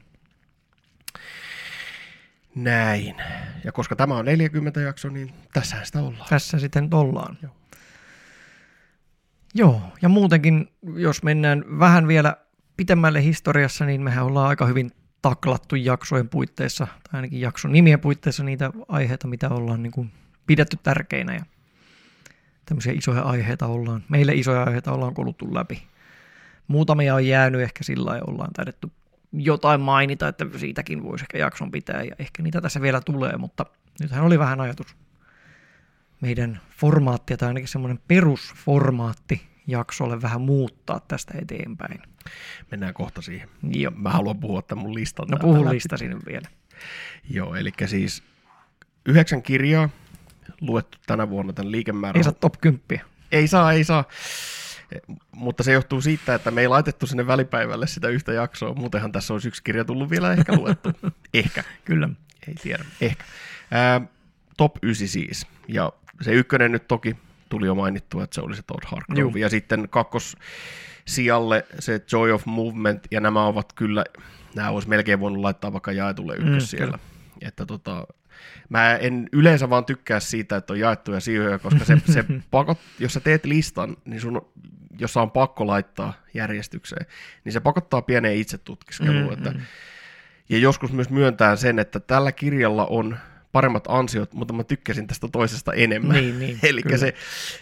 Näin. Ja koska tämä on neljäkymmentä jakso, niin tässähän sitä ollaan. Tässä sitten ollaan. Joo. Joo, ja muutenkin, jos mennään vähän vielä pitemmälle historiassa, niin mehän ollaan aika hyvin taklattu jaksojen puitteissa, tai ainakin jakson nimien puitteissa niitä aiheita, mitä ollaan niin kuin pidetty tärkeinä. Ja tämmöisiä isoja aiheita ollaan, meille isoja aiheita ollaan kuluttu läpi. Muutamia on jäänyt ehkä sillä lailla, ollaan taidettu jotain mainita, että siitäkin voisi ehkä jakson pitää, ja ehkä niitä tässä vielä tulee, mutta nythän oli vähän ajatus meidän formaattia, tai ainakin semmoinen perusformaatti jaksolle vähän muuttaa tästä eteenpäin. Mennään kohta siihen. Joo. Mä haluan puhua tämän mun listan. No puhun listasi nyt vielä. Joo, eli siis yhdeksän kirjaa luettu tänä vuonna tämän liikemäärän. Ei saa top kymppiä. Ei saa, ei saa. Mutta se johtuu siitä, että me ei laitettu sinne välipäivälle sitä yhtä jaksoa. Muutenhan tässä olisi yksi kirja tullut vielä ehkä luettu. Ehkä. Kyllä. Ei tiedä. Ehkä. Ää, top yhdeksän siis. Ja se ykkönen nyt toki tuli jo mainittua, että se oli se Todd Hargrove. Ja sitten kakkossijalle se Joy of Movement. Ja nämä ovat kyllä, nämä olisi melkein voinut laittaa vaikka jaetulle ykkös mm, siellä. Kyllä. Että tota... Mä en yleensä vaan tykkää siitä, että on jaettuja sijoja, koska se, se pakot, jos sä teet listan, niin sun, jossa on pakko laittaa järjestykseen, niin se pakottaa pieneen itsetutkiskeluun. Mm-hmm. Että, ja joskus myös myöntää sen, että tällä kirjalla on paremmat ansiot, mutta mä tykkäsin tästä toisesta enemmän. Niin, niin, eli se,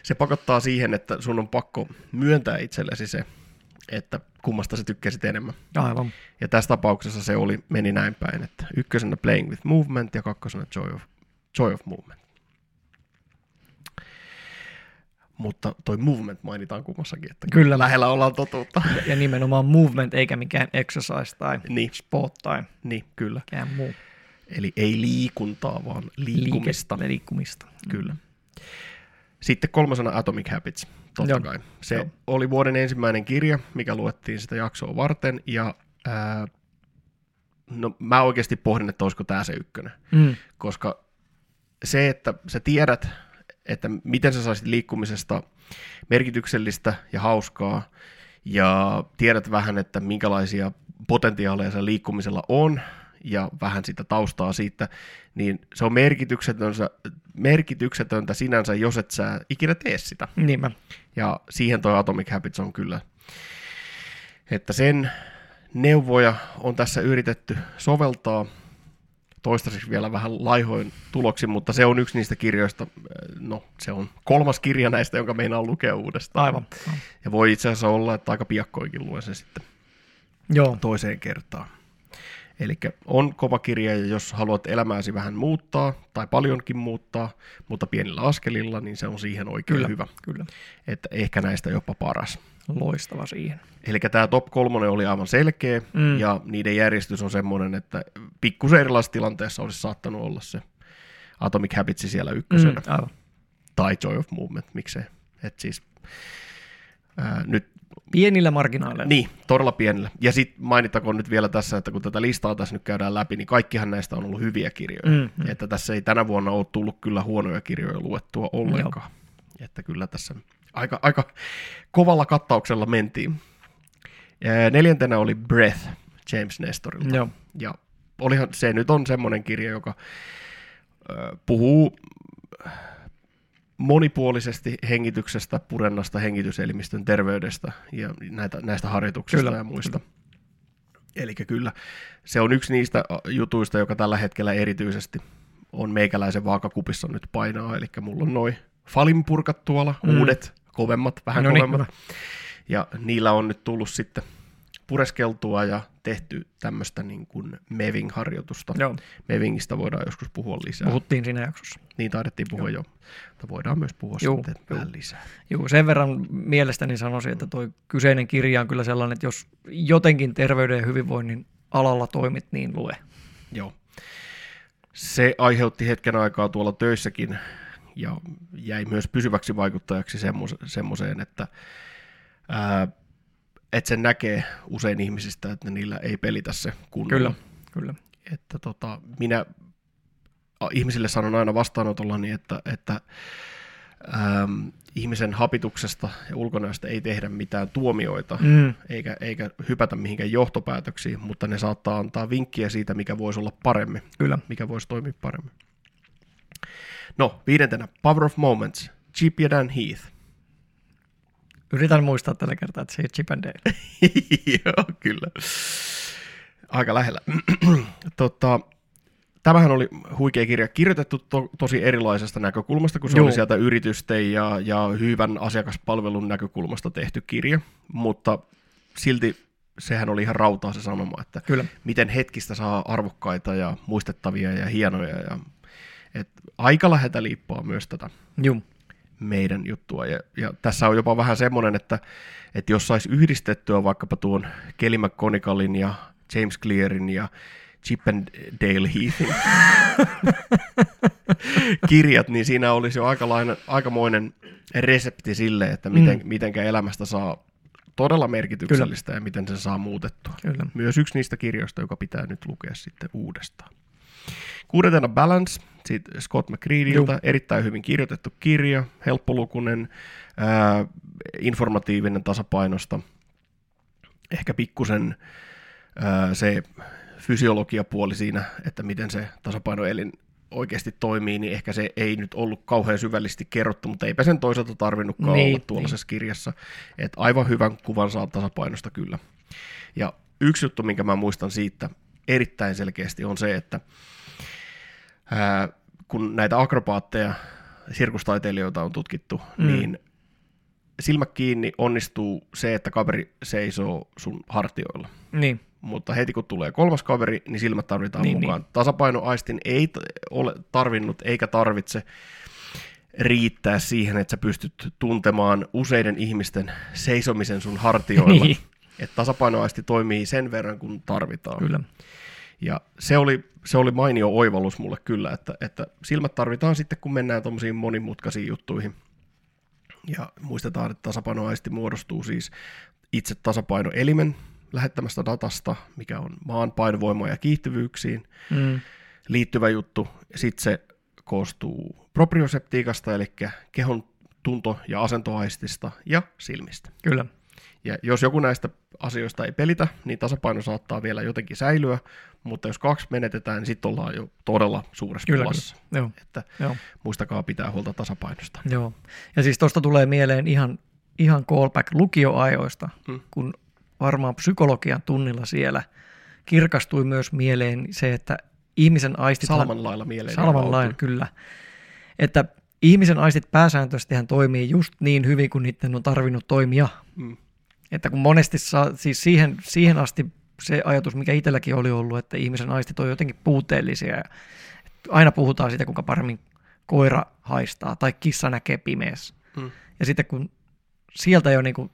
se pakottaa siihen, että sun on pakko myöntää itsellesi se, että kummasta sä tykkäsit enemmän. Aivan. Ja tässä tapauksessa se oli, meni näin päin, että ykkösenä Playing with Movement ja kakkosena Joy of, Joy of Movement. Mutta toi movement mainitaan kummassakin, että kyllä lähellä ollaan totuutta. Ja nimenomaan movement eikä mikään exercise tai niin. sport tai niin, kyllä. mikään muu. Eli ei liikuntaa, vaan liikumista. Liike, liikumista. Kyllä. Sitten kolmasena Atomic Habits, totta kai. Se Joo. oli vuoden ensimmäinen kirja, mikä luettiin sitä jaksoa varten, ja ää, no, mä oikeasti pohdin, että olisiko tämä se ykkönen. Mm. Koska se, että sä tiedät, että miten sä saisit liikkumisesta merkityksellistä ja hauskaa, ja tiedät vähän, että minkälaisia potentiaaleja sä liikkumisella on, ja vähän sitä taustaa siitä, niin se on merkityksetöntä, merkityksetöntä sinänsä, jos et sä ikinä tee sitä. Niinpä. Ja siihen toi Atomic Habits on kyllä, että sen neuvoja on tässä yritetty soveltaa toistaiseksi vielä vähän laihoin tuloksin, mutta se on yksi niistä kirjoista, no se on kolmas kirja näistä, jonka meinaan lukea uudestaan. Aivan. Ja voi itse asiassa olla, että aika piakkoinkin luen sen sitten Joo. toiseen kertaan. Eli on kova kirja, ja jos haluat elämääsi vähän muuttaa, tai paljonkin muuttaa, mutta pienillä askelilla, niin se on siihen oikein kyllä, hyvä. Kyllä. Että ehkä näistä jopa paras. Loistava siihen. Eli tämä top kolmonen oli aivan selkeä, mm. ja niiden järjestys on semmoinen, että pikkusen erilaisessa tilanteessa olisi saattanut olla se Atomic Habits siellä ykkösenä. Mm, aivan. Tai Joy of Movement, miksei. Että siis ää, nyt... Pienillä marginaaleilla. Niin, todella pienillä. Ja sitten mainittakoon nyt vielä tässä, että kun tätä listaa tässä nyt käydään läpi, niin kaikkihan näistä on ollut hyviä kirjoja. Mm-hmm. Että tässä ei tänä vuonna ole tullut kyllä huonoja kirjoja luettua ollenkaan. Joo. Että kyllä tässä aika, aika kovalla kattauksella mentiin. Ja neljäntenä oli Breath James Nestorilta. Joo. Ja olihan, se nyt on semmoinen kirja, joka ö, puhuu... monipuolisesti hengityksestä, purennasta, hengityselimistön terveydestä ja näitä, näistä harjoituksista kyllä, ja muista. Eli kyllä, se on yksi niistä jutuista, joka tällä hetkellä erityisesti on meikäläisen vaakakupissa nyt painaa. Eli mulla on noi falinpurkat tuolla, mm. uudet, kovemmat, vähän no niin, kovemmat. Hyvä. Ja niillä on nyt tullut sitten pureskeltua ja tehty tämmöistä niin kuin meving-harjoitusta. Joo. Mevingistä voidaan joskus puhua lisää. Puhuttiin siinä jaksossa. Niin taidettiin puhua joo. jo, mutta voidaan myös puhua joo. sitten joo. vähän lisää. Joo, sen verran mielestäni sanoisin, että toi kyseinen kirja on kyllä sellainen, että jos jotenkin terveyden ja hyvinvoinnin alalla toimit, niin lue. Joo. Se aiheutti hetken aikaa tuolla töissäkin ja jäi myös pysyväksi vaikuttajaksi semmoiseen, että ää, että sen näkee usein ihmisistä, että niillä ei pelitä se kunnolla. Kyllä, kyllä. Että tota, minä ihmisille sanon aina vastaanotollani, että, että ähm, ihmisen hapituksesta ja ulkonäöstä ei tehdä mitään tuomioita, mm. eikä, eikä hypätä mihinkään johtopäätöksiin, mutta ne saattaa antaa vinkkiä siitä, mikä voisi olla paremmin, Kyllä. mikä voisi toimia paremmin. No, viidentenä Power of Moments, Chip ja Dan Heath. Yritän muistaa tällä kertaa, että se ei Chip and Dale. Joo, kyllä. Aika lähellä. tota, tämähän oli huikea kirja, kirjoitettu to- tosi erilaisesta näkökulmasta, kun se Joo. oli sieltä yritysten ja, ja hyvän asiakaspalvelun näkökulmasta tehty kirja, mutta silti sehän oli ihan rautaa se sanoma, että kyllä. miten hetkistä saa arvokkaita ja muistettavia ja hienoja. Ja, et aika läheltä liippaa myös tätä. Joo. meidän juttua. Ja, ja tässä on jopa vähän semmoinen, että, että jos saisi yhdistettyä vaikkapa tuon Kelly McGonagalin ja James Clearin ja Chip and Dale Heathin kirjat, niin siinä olisi jo aikalainen, aikamoinen resepti sille, että miten, mm. mitenkä elämästä saa todella merkityksellistä Kyllä. ja miten se saa muutettua. Kyllä. Myös yksi niistä kirjoista, joka pitää nyt lukea sitten uudestaan. Kuudentena Balance, siitä Scott McCreadylta, erittäin hyvin kirjoitettu kirja, helppolukuinen, ää, informatiivinen tasapainosta, ehkä pikkusen ää, se fysiologiapuoli siinä, että miten se tasapainoelin oikeasti toimii, niin ehkä se ei nyt ollut kauhean syvällisesti kerrottu, mutta eipä sen toisaalta tarvinnutkaan niin, olla tuollaisessa niin. kirjassa, että aivan hyvän kuvan saa tasapainosta kyllä. Ja yksi juttu, minkä mä muistan siitä erittäin selkeästi on se, että ää, kun näitä akrobaatteja, sirkustaiteilijoita on tutkittu, mm. niin silmä kiinni onnistuu se, että kaveri seisoo sun hartioilla. Niin. Mutta heti kun tulee kolmas kaveri, niin silmät tarvitaan niin, mukaan. Niin. Tasapainoaistin ei ole tarvinnut eikä tarvitse riittää siihen, että sä pystyt tuntemaan useiden ihmisten seisomisen sun hartioilla. Niin. Että tasapainoaisti toimii sen verran, kun tarvitaan. Kyllä. Ja se oli, se oli mainio oivallus mulle kyllä, että, että silmät tarvitaan sitten, kun mennään tuommoisiin monimutkaisiin juttuihin. Ja muistetaan, että tasapainoaisti muodostuu siis itse tasapainoelimen lähettämästä datasta, mikä on maan painovoimaa ja kiihtyvyyksiin mm. liittyvä juttu. Sitten se koostuu proprioseptiikasta, eli kehon tunto- ja asentoaistista ja silmistä. Kyllä. Ja jos joku näistä asioista ei pelitä, niin tasapaino saattaa vielä jotenkin säilyä, mutta jos kaksi menetetään, niin sitten ollaan jo todella suuressa pulassa. Että Joo. muistakaa pitää huolta tasapainosta. Joo. Ja siis tuosta tulee mieleen ihan, ihan callback lukioajoista, hmm. kun varmaan psykologian tunnilla siellä kirkastui myös mieleen se, että ihmisen aistit... Salmanlailla mieleen. Salmanlailla, kyllä. Että ihmisen aistit pääsääntöisestihän toimii just niin hyvin, kuin niiden on tarvinnut toimia. Hmm. Että kun monesti saa, siis siihen, siihen asti se ajatus, mikä itselläkin oli ollut, että ihmisen aistit on jotenkin puutteellisia. Ja aina puhutaan siitä, kuinka paremmin koira haistaa tai kissa näkee pimeässä. Hmm. Ja sitten kun sieltä jo niin kuin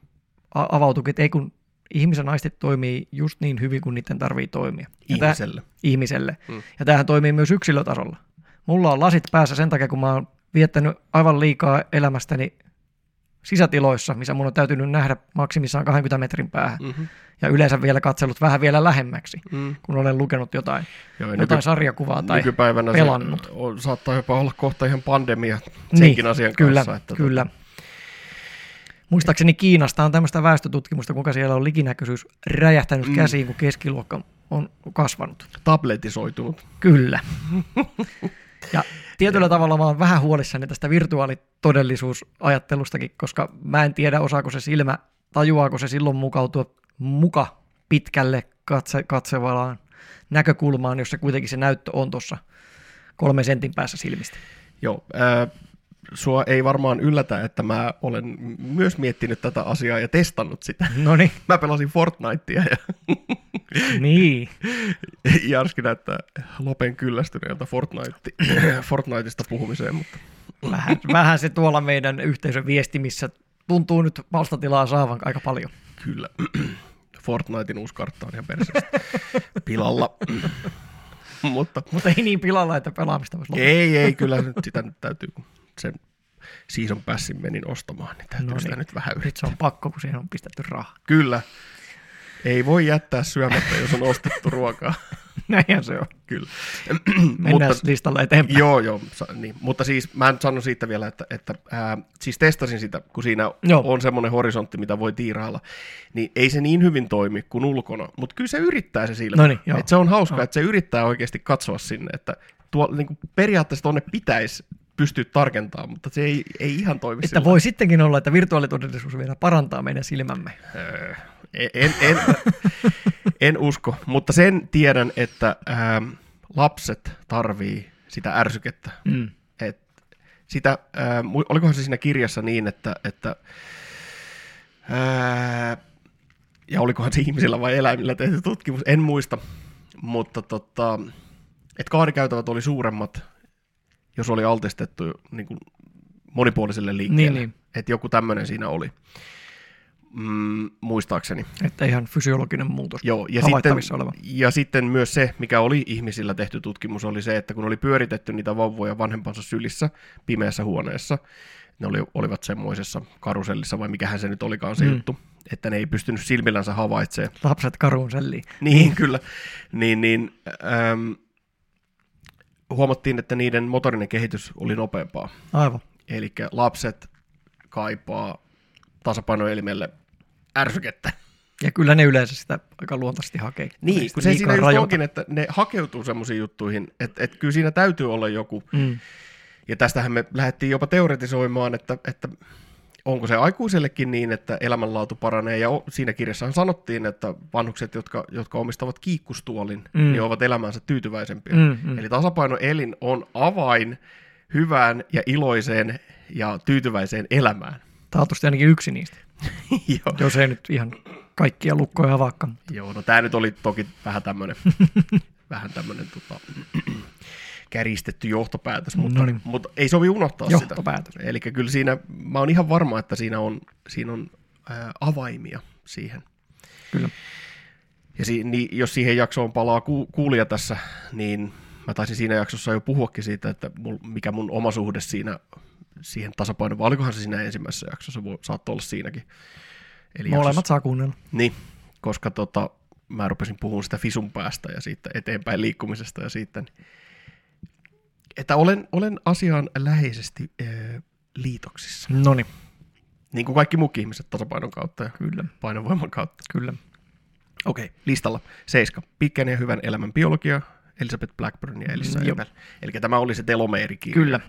avautuikin, että ei kun ihmisen aistit toimii just niin hyvin, kuin niiden tarvitsee toimia. Ja ihmiselle. Täh, ihmiselle. Hmm. Ja tämähän toimii myös yksilötasolla. Mulla on lasit päässä sen takia, kun mä oon viettänyt aivan liikaa elämästäni sisätiloissa, missä mun on täytynyt nähdä maksimissaan kaksikymmentä metrin päähän. Mm-hmm. Ja yleensä vielä katsellut vähän vielä lähemmäksi, mm. kun olen lukenut jotain, Joo, jotain nyky... sarjakuvaa tai nykypäivänä pelannut. Se on, saattaa jopa olla kohta ihan pandemia senkin niin, asian kyllä, kanssa. Että kyllä. Tuota... Muistaakseni Kiinasta on tämmöistä väestötutkimusta, kuinka siellä on likinäköisyys räjähtänyt mm. käsiin, kun keskiluokka on kasvanut. Tabletisoitunut. Kyllä. Ja tietyllä tavalla mä oon vähän huolissani tästä virtuaalitodellisuusajattelustakin, koska mä en tiedä, osaako se silmä, tajuaako se silloin mukautua muka pitkälle katse, katsevaan näkökulmaan, jossa kuitenkin se näyttö on tuossa kolmen sentin päässä silmistä. Joo, äh, sua ei varmaan yllätä, että mä olen myös miettinyt tätä asiaa ja testannut sitä. Noniin. Mä pelasin Fortnitea ja... Niin. Jarski näyttää lopen kyllästyneeltä Fortnite, Fortniteista puhumiseen. Mutta. Vähän, vähän se tuolla meidän yhteisön viestimissä tuntuu nyt palstatilaa saavan aika paljon. Kyllä. Fortnitein uusi kartta on ihan perseestä pilalla. mutta, mutta ei niin pilalla, että pelaamista voisi lopettaa. Ei, ei, kyllä nyt sitä nyt täytyy, kun sen season passin menin ostamaan, niin täytyy no sitä niin. nyt vähän yrittää. Se on pakko, kun siihen on pistetty rahaa. Kyllä. Ei voi jättää syömättä, jos on ostettu ruokaa. Näinhän se on. Kyllä. Mennään listalle eteenpäin. Joo, joo. Niin. Mutta siis mä sanon siitä vielä, että, että ää, siis testasin sitä, kun siinä joo. on semmoinen horisontti, mitä voi tiirailla, niin ei se niin hyvin toimi kuin ulkona, mutta kyllä se yrittää se silmä. Noniin, se on hauskaa, no. että se yrittää oikeasti katsoa sinne, että tuo, niin kuin periaatteessa tuonne pitäisi pystyy tarkentamaan, mutta se ei, ei ihan toimi. Että sillä voi sittenkin olla, että virtuaalitodellisuus vielä parantaa meidän silmämme. Öö, en, en, en usko, mutta sen tiedän, että ähm, lapset tarvii sitä ärsykettä. Mm. Et sitä, ähm, olikohan se siinä kirjassa niin, että, että äh, ja olikohan se ihmisillä vai eläimillä tehty tutkimus, en muista, mutta tota, että kaarikäytävät oli suuremmat, jos oli altistettu niin kuin monipuoliselle liikkeelle, niin, niin. että joku tämmöinen siinä oli, mm, muistaakseni. Että ihan fysiologinen muutos joo, ja havaittavissa sitten, oleva. Ja sitten myös se, mikä oli ihmisillä tehty tutkimus, oli se, että kun oli pyöritetty niitä vauvoja vanhempansa sylissä pimeässä huoneessa, ne oli, olivat semmoisessa karusellissa, vai mikähän se nyt olikaan se mm. juttu, että ne ei pystynyt silmillänsä havaitsemaan. Lapset karuselliin. Niin, kyllä. Niin, niin... Ähm, huomattiin, että niiden motorinen kehitys oli nopeampaa. Aivan. Eli lapset kaipaa tasapainoelimelle ärsykettä. Ja kyllä ne yleensä sitä aika luontaisesti hakee. Niin, kun se siinä just onkin, että ne hakeutuu semmoisiin juttuihin, että, että kyllä siinä täytyy olla joku. Mm. Ja tästähän me lähdettiin jopa teoretisoimaan, että, että onko se aikuisellekin niin, että elämänlaatu paranee. Ja siinä kirjassahan sanottiin, että vanhukset, jotka, jotka omistavat kiikkustuolin, mm. niin ovat elämänsä tyytyväisempiä. Mm, mm. Eli tasapainoelin on avain hyvään ja iloiseen ja tyytyväiseen elämään. Taatusti ainakin yksi niistä, jos ei nyt ihan kaikkia lukkoja avaakka. Mutta... Joo, no tämä nyt oli toki vähän tämmöinen vähän tämmöinen... Tota... käristetty johtopäätös, mutta, mutta ei sovi unohtaa johtopäätös. sitä. Eli kyllä siinä, mä oon ihan varma, että siinä on, siinä on ää, avaimia siihen. Kyllä. Ja si, niin, jos siihen jaksoon palaa ku, kuulija tässä, niin mä taisin siinä jaksossa jo puhuakin siitä, että mul, mikä mun oma suhde siinä, siihen tasapainoon, olikohan se siinä ensimmäisessä jaksossa, voi, saattoi olla siinäkin. Eli molemmat jaksossa, saa kuunnella. Niin, koska tota, mä rupesin puhumaan sitä fisun päästä ja siitä eteenpäin liikkumisesta ja siitä, niin että olen, olen asiaan läheisesti ee, liitoksissa. Noniin. Niin kuin kaikki muukin ihmiset tasapainon kautta ja kyllä. painonvoiman kautta. Kyllä. Okei, okay. Listalla seiska. Pitkän ja hyvän elämän biologia, Elisabeth Blackburn ja Elisa Ebel. Eli tämä oli se telomeerikirja. Kyllä.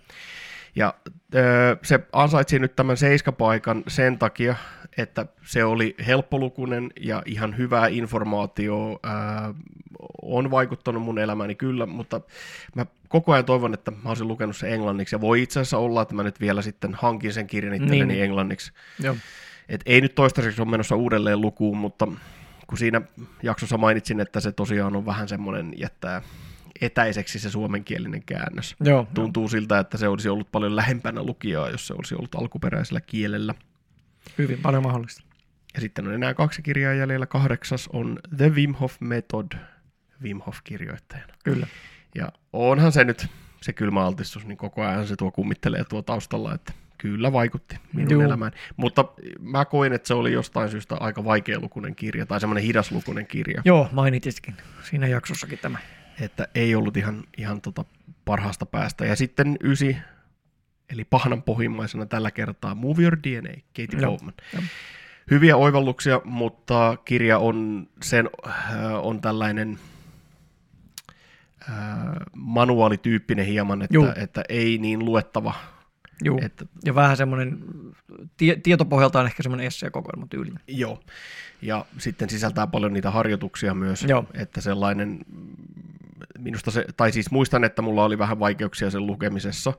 Ja öö, se ansaitsi nyt tämän seiskapaikan sen takia, että se oli helppolukuinen ja ihan hyvää informaatio öö, on vaikuttanut mun elämääni kyllä, mutta mä koko ajan toivon, että mä olisin lukenut sen englanniksi ja voi itse asiassa olla, että mä nyt vielä sitten hankin sen kirjan itselleni niin. englanniksi. Joo. Et ei nyt toistaiseksi ole menossa uudelleen lukuun, mutta kun siinä jaksossa mainitsin, että se tosiaan on vähän semmoinen jättää... etäiseksi se suomenkielinen käännös. Joo, tuntuu jo. siltä, että se olisi ollut paljon lähempänä lukijaa, jos se olisi ollut alkuperäisellä kielellä. Hyvin paljon mahdollista. Ja sitten on enää kaksi kirjaa jäljellä. Kahdeksas on The Wim Hof Method Wim Hof kirjoittajana. Kyllä. Ja onhan se nyt se kylmäaltistus, niin koko ajan se tuo kummittelee tuo taustalla, että kyllä vaikutti minun Juu. elämään. Mutta mä koin, että se oli jostain syystä aika vaikealukuinen kirja tai semmoinen hidaslukuinen kirja. Joo, mainitsitkin siinä jaksossakin tämä. Että ei ollut ihan, ihan tota parhaasta päästä. Ja sitten ysi, eli pahnan pohjimmaisena tällä kertaa, Move Your D N A, Katie Bowman. No, no. Hyviä oivalluksia, mutta kirja on, sen, äh, on tällainen äh, manuaalityyppinen hieman, että, että ei niin luettava. Että, ja vähän semmoinen, tie, tietopohjaltaan ehkä semmoinen esseekokoelma tyylinen. Joo, ja sitten sisältää paljon niitä harjoituksia myös, Joo. että sellainen... Minusta se, tai siis muistan, että mulla oli vähän vaikeuksia sen lukemisessa,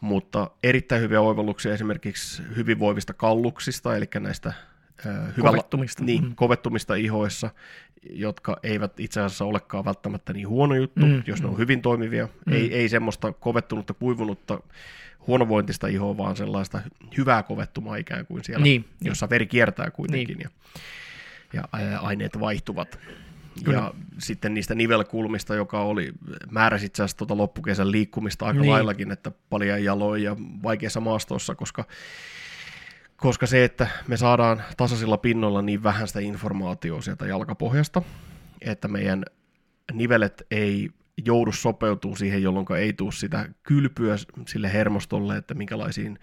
mutta erittäin hyviä oivalluksia esimerkiksi hyvinvoivista kalluksista, eli näistä äh, hyvällä, kovettumista. Niin, mm. kovettumista ihoissa, jotka eivät itse asiassa olekaan välttämättä niin huono juttu, mm. jos ne on hyvin toimivia. Mm. Ei, ei semmoista kovettunutta, kuivunutta, huonovointista ihoa, vaan sellaista hyvää kovettumaa ikään kuin siellä, niin, jossa niin. veri kiertää kuitenkin niin. ja, ja aineet vaihtuvat. Kyllä. Ja sitten niistä nivelkulmista, joka oli, määräsi itse asiassa tuota loppukesän liikkumista aika niin. laillakin, että paljon jaloin ja vaikeassa maastossa, koska, koska se, että me saadaan tasaisilla pinnoilla niin vähän sitä informaatiota sieltä jalkapohjasta, että meidän nivelet ei joudu sopeutuu siihen, jolloin ei tule sitä kylpyä sille hermostolle, että minkälaisiin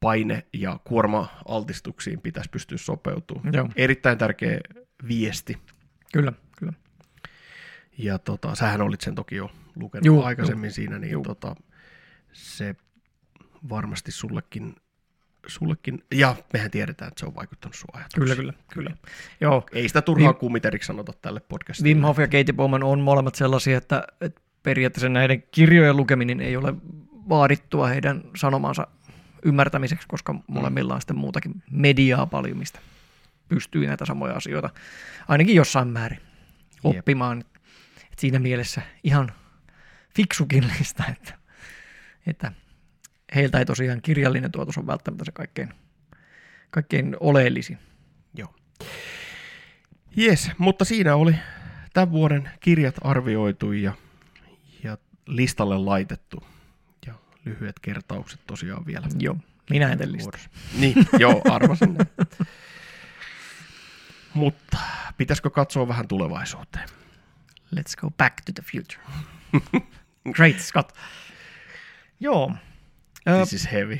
paine- ja kuorma-altistuksiin pitäisi pystyä sopeutumaan. Joo. Erittäin tärkeä viesti. Kyllä, kyllä. Ja tota, sähän olit sen toki jo lukenut juu, aikaisemmin juu. siinä, niin tota, se varmasti sullekin, sullekin, ja mehän tiedetään, että se on vaikuttanut sun ajatuksiin. Kyllä, kyllä. kyllä. Joo. Ei sitä turhaa Vim... kummiteriksi sanota tälle podcastille. Wim Hof ja Katie Bowman on molemmat sellaisia, että, että periaatteessa näiden kirjojen lukeminen ei ole vaadittua heidän sanomansa ymmärtämiseksi, koska molemmilla on sitten muutakin mediaa paljon, mistä pystyy näitä samoja asioita ainakin jossain määrin oppimaan. Jep. Et siinä mielessä ihan fiksukin lista, että, että heiltä ei tosiaan kirjallinen tuotos on välttämättä se kaikkein, kaikkein oleellisin. Joo. Jes, mutta siinä oli tämän vuoden kirjat arvioitu ja, ja listalle laitettu. Lyhyet kertaukset tosiaan vielä. Joo, minä en lista. Niin, joo, arvasin. Mutta pitäisikö katsoa vähän tulevaisuuteen? Let's go back to the future. Great Scott. Joo. This uh, is heavy.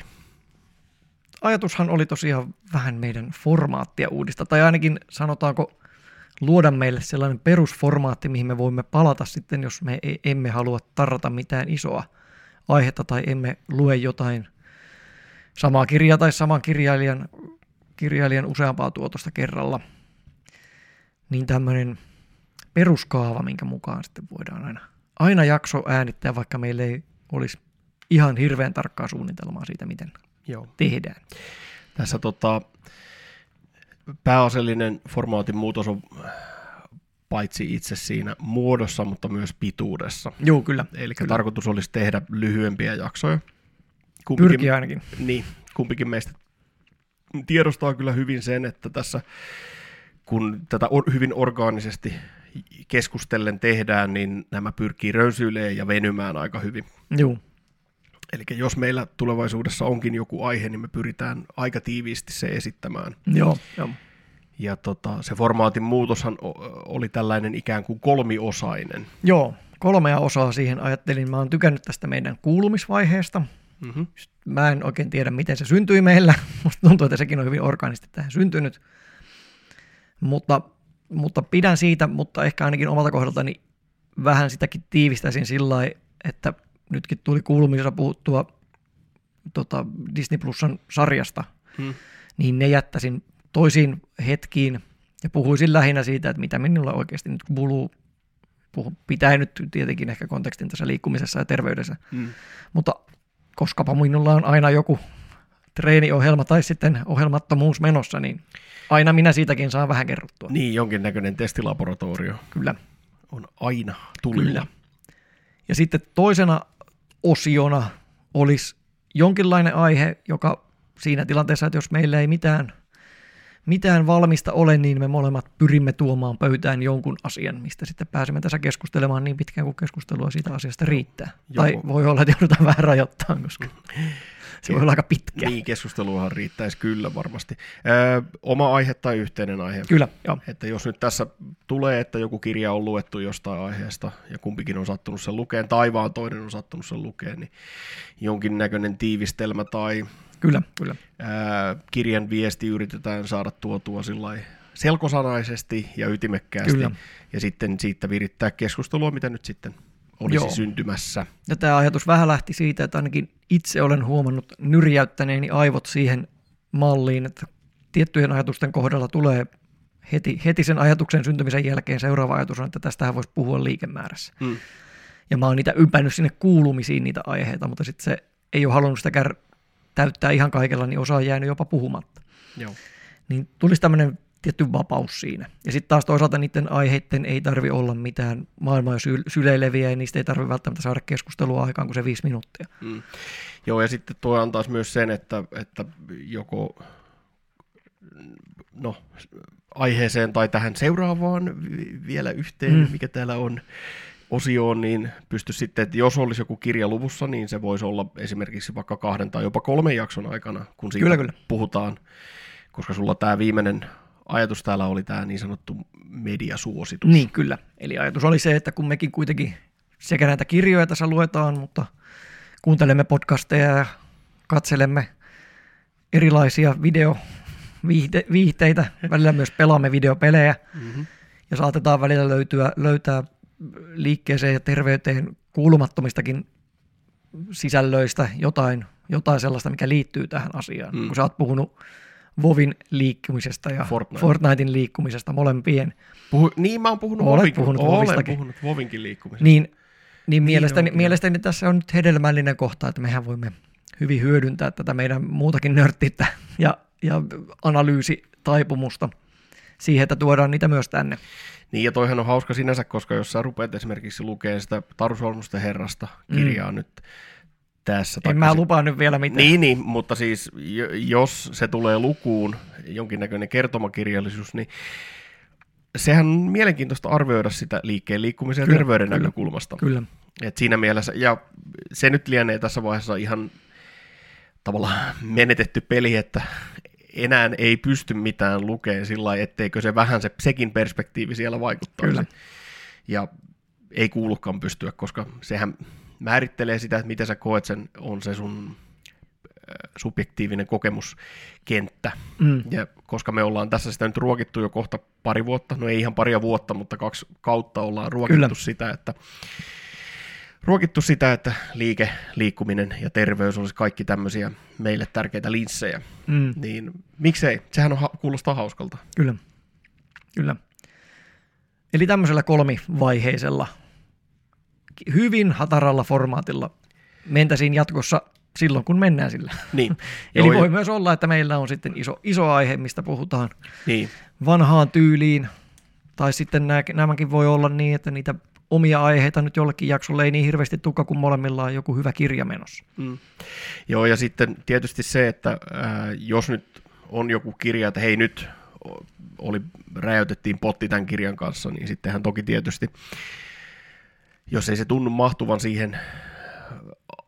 Ajatushan oli tosiaan vähän meidän formaattia uudistaa, tai ainakin sanotaanko luoda meille sellainen perusformaatti, mihin me voimme palata sitten, jos me emme halua tarrata mitään isoa aihetta tai emme lue jotain samaa kirjaa tai saman kirjailijan, kirjailijan useampaa tuotosta kerralla, niin tämmöinen peruskaava, minkä mukaan sitten voidaan aina, aina jakso äänittää, vaikka meillä ei olisi ihan hirveän tarkkaa suunnitelmaa siitä, miten Joo. tehdään. Tässä tota, pääasiallinen formaatin muutos on paitsi itse siinä muodossa, mutta myös pituudessa. Joo, kyllä. Eli kyllä. tarkoitus olisi tehdä lyhyempiä jaksoja. Kumpikin, Pyrkiä ainakin. Niin, kumpikin meistä tiedostaa kyllä hyvin sen, että tässä kun tätä or- hyvin orgaanisesti keskustellen tehdään, niin nämä pyrkii rönsyilemään ja venymään aika hyvin. Joo. Eli jos meillä tulevaisuudessa onkin joku aihe, niin me pyritään aika tiiviisti se esittämään. Joo, joo. Ja tota, se formaatin muutoshan oli tällainen ikään kuin kolmiosainen. Joo, kolmea osaa siihen ajattelin. Mä oon tykännyt tästä meidän kuulumisvaiheesta. Mm-hmm. Mä en oikein tiedä, miten se syntyi meillä. Musta tuntuu, että sekin on hyvin orgaanisesti tähän syntynyt. Mutta, mutta pidän siitä, mutta ehkä ainakin omalta kohdaltani vähän sitäkin tiivistäisin sillä lailla, että nytkin tuli kuulumisessa puhuttua tota, Disney Plusan sarjasta, mm. niin ne jättäisin toisiin hetkiin ja puhuisin lähinnä siitä, että mitä minulla oikeasti nyt buluu. Puhun, pitää nyt tietenkin ehkä kontekstin tässä liikkumisessa ja terveydessä, mm. mutta koskapa minulla on aina joku treeniohjelma tai sitten ohjelmattomuus menossa, niin aina minä siitäkin saan vähän kerrottua. Niin, jonkinnäköinen testilaboratorio. Kyllä. On aina tullut. Kyllä. Ja sitten toisena osiona olisi jonkinlainen aihe, joka siinä tilanteessa, että jos meillä ei mitään mitään valmista ole, niin me molemmat pyrimme tuomaan pöytään jonkun asian, mistä sitten pääsemme tässä keskustelemaan niin pitkään, kuin keskustelua siitä asiasta riittää. Joo. Tai voi olla, että joudutaan vähän rajoittamaan, koska se voi olla aika pitkä. Niin, keskusteluahan riittäisi kyllä varmasti. Öö, oma aihe tai yhteinen aihe? Kyllä, joo. Että jos nyt tässä tulee, että joku kirja on luettu jostain aiheesta ja kumpikin on sattunut sen lukeen, tai vaan toinen on sattunut sen lukeen, niin jonkinnäköinen tiivistelmä tai... Kyllä, kyllä. Ää, kirjan viesti yritetään saada tuotua selkosanaisesti ja ytimekkäästi, kyllä. ja sitten siitä virittää keskustelua, mitä nyt sitten olisi Joo. syntymässä. Ja tämä ajatus vähän lähti siitä, että ainakin itse olen huomannut nyrjäyttäneeni aivot siihen malliin, että tiettyjen ajatusten kohdalla tulee heti, heti sen ajatuksen syntymisen jälkeen seuraava ajatus on, että tästähän voisi puhua liikemäärässä. Mm. Ja mä oon niitä ympännyt sinne kuulumisiin niitä aiheita, mutta sitten se ei ole halunnut sitä kär- täyttää ihan kaikella, niin osa on jäänyt jopa puhumatta. Joo. Niin tulisi tämmöinen tietty vapaus siinä. Ja sitten taas toisaalta niiden aiheiden ei tarvitse olla mitään maailmaa syleileviä, ja niistä ei tarvitse välttämättä saada keskustelua aikaan kuin se viisi minuuttia. Mm. Joo, ja sitten tuo antaisi myös sen, että, että joko no, aiheeseen tai tähän seuraavaan vielä yhteen, mm. mikä täällä on, osioon, niin pysty sitten, että jos olisi joku kirja luvussa, niin se voisi olla esimerkiksi vaikka kahden tai jopa kolmen jakson aikana, kun siitä kyllä, kyllä. puhutaan, koska sulla tämä viimeinen ajatus täällä oli tämä niin sanottu mediasuositus. Niin, kyllä. Eli ajatus oli se, että kun mekin kuitenkin sekä näitä kirjoja tässä luetaan, mutta kuuntelemme podcasteja ja katselemme erilaisia videoviihteitä, välillä myös pelaamme videopelejä, mm-hmm. ja saatetaan välillä löytyä, löytää liikkeeseen ja terveyteen kuulumattomistakin sisällöistä jotain, jotain sellaista, mikä liittyy tähän asiaan. Mm. Kun sä oot puhunut Vovin liikkumisesta ja Fortnite. Fortnitein liikkumisesta molempien. Puhu, niin, mä oon puhunut, Olet puhunut Vovistakin. Olen puhunut Vovinkin liikkumisesta. Niin, niin mielestäni, mielestäni tässä on nyt hedelmällinen kohta, että mehän voimme hyvin hyödyntää tätä meidän muutakin nörttittä ja, ja analyysitaipumusta siihen, että tuodaan niitä myös tänne. Niin, ja toihan on hauska sinänsä, koska jos sä rupeat esimerkiksi lukemaan sitä Tarusormusten herrasta kirjaa mm. nyt tässä. En mä lupaa nyt vielä mitään. Niin, niin, mutta siis jos se tulee lukuun, jonkinnäköinen kertomakirjallisuus, niin sehän on mielenkiintoista arvioida sitä liikkeen liikkumisen kyllä, ja terveyden kyllä, näkökulmasta. Kyllä. Et siinä mielessä, ja se nyt lienee tässä vaiheessa ihan tavallaan menetetty peli, että enää ei pysty mitään lukemaan sillä lailla, etteikö se vähän se, sekin perspektiivi siellä vaikuttaisi. Kyllä. Ja ei kuulukaan pystyä, koska sehän määrittelee sitä, että miten sä koet sen, on se sun subjektiivinen kokemuskenttä. Mm. Ja koska me ollaan tässä sitä nyt ruokittu jo kohta pari vuotta, no ei ihan paria vuotta, mutta kaksi kautta ollaan ruokittu Kyllä. sitä, että ruokittu sitä, että liike, liikkuminen ja terveys olisi kaikki tämmöisiä meille tärkeitä linssejä, mm. niin miksei? Sehän on ha- kuulostaa hauskalta. Kyllä, kyllä. Eli tämmöisellä kolmivaiheisella, hyvin hataralla formaatilla mentäisiin jatkossa silloin, kun mennään sillä. Niin. Eli joo, voi ja myös olla, että meillä on sitten iso, iso aihe, mistä puhutaan niin. vanhaan tyyliin, tai sitten nämäkin voi olla niin, että niitä omia aiheita nyt jollekin jaksolle ei niin hirveästi tukka, kun molemmilla on joku hyvä kirja menossa. Mm. Joo, ja sitten tietysti se, että äh, jos nyt on joku kirja, että hei nyt oli, räjäytettiin potti tämän kirjan kanssa, niin sittenhän toki tietysti, jos ei se tunnu mahtuvan siihen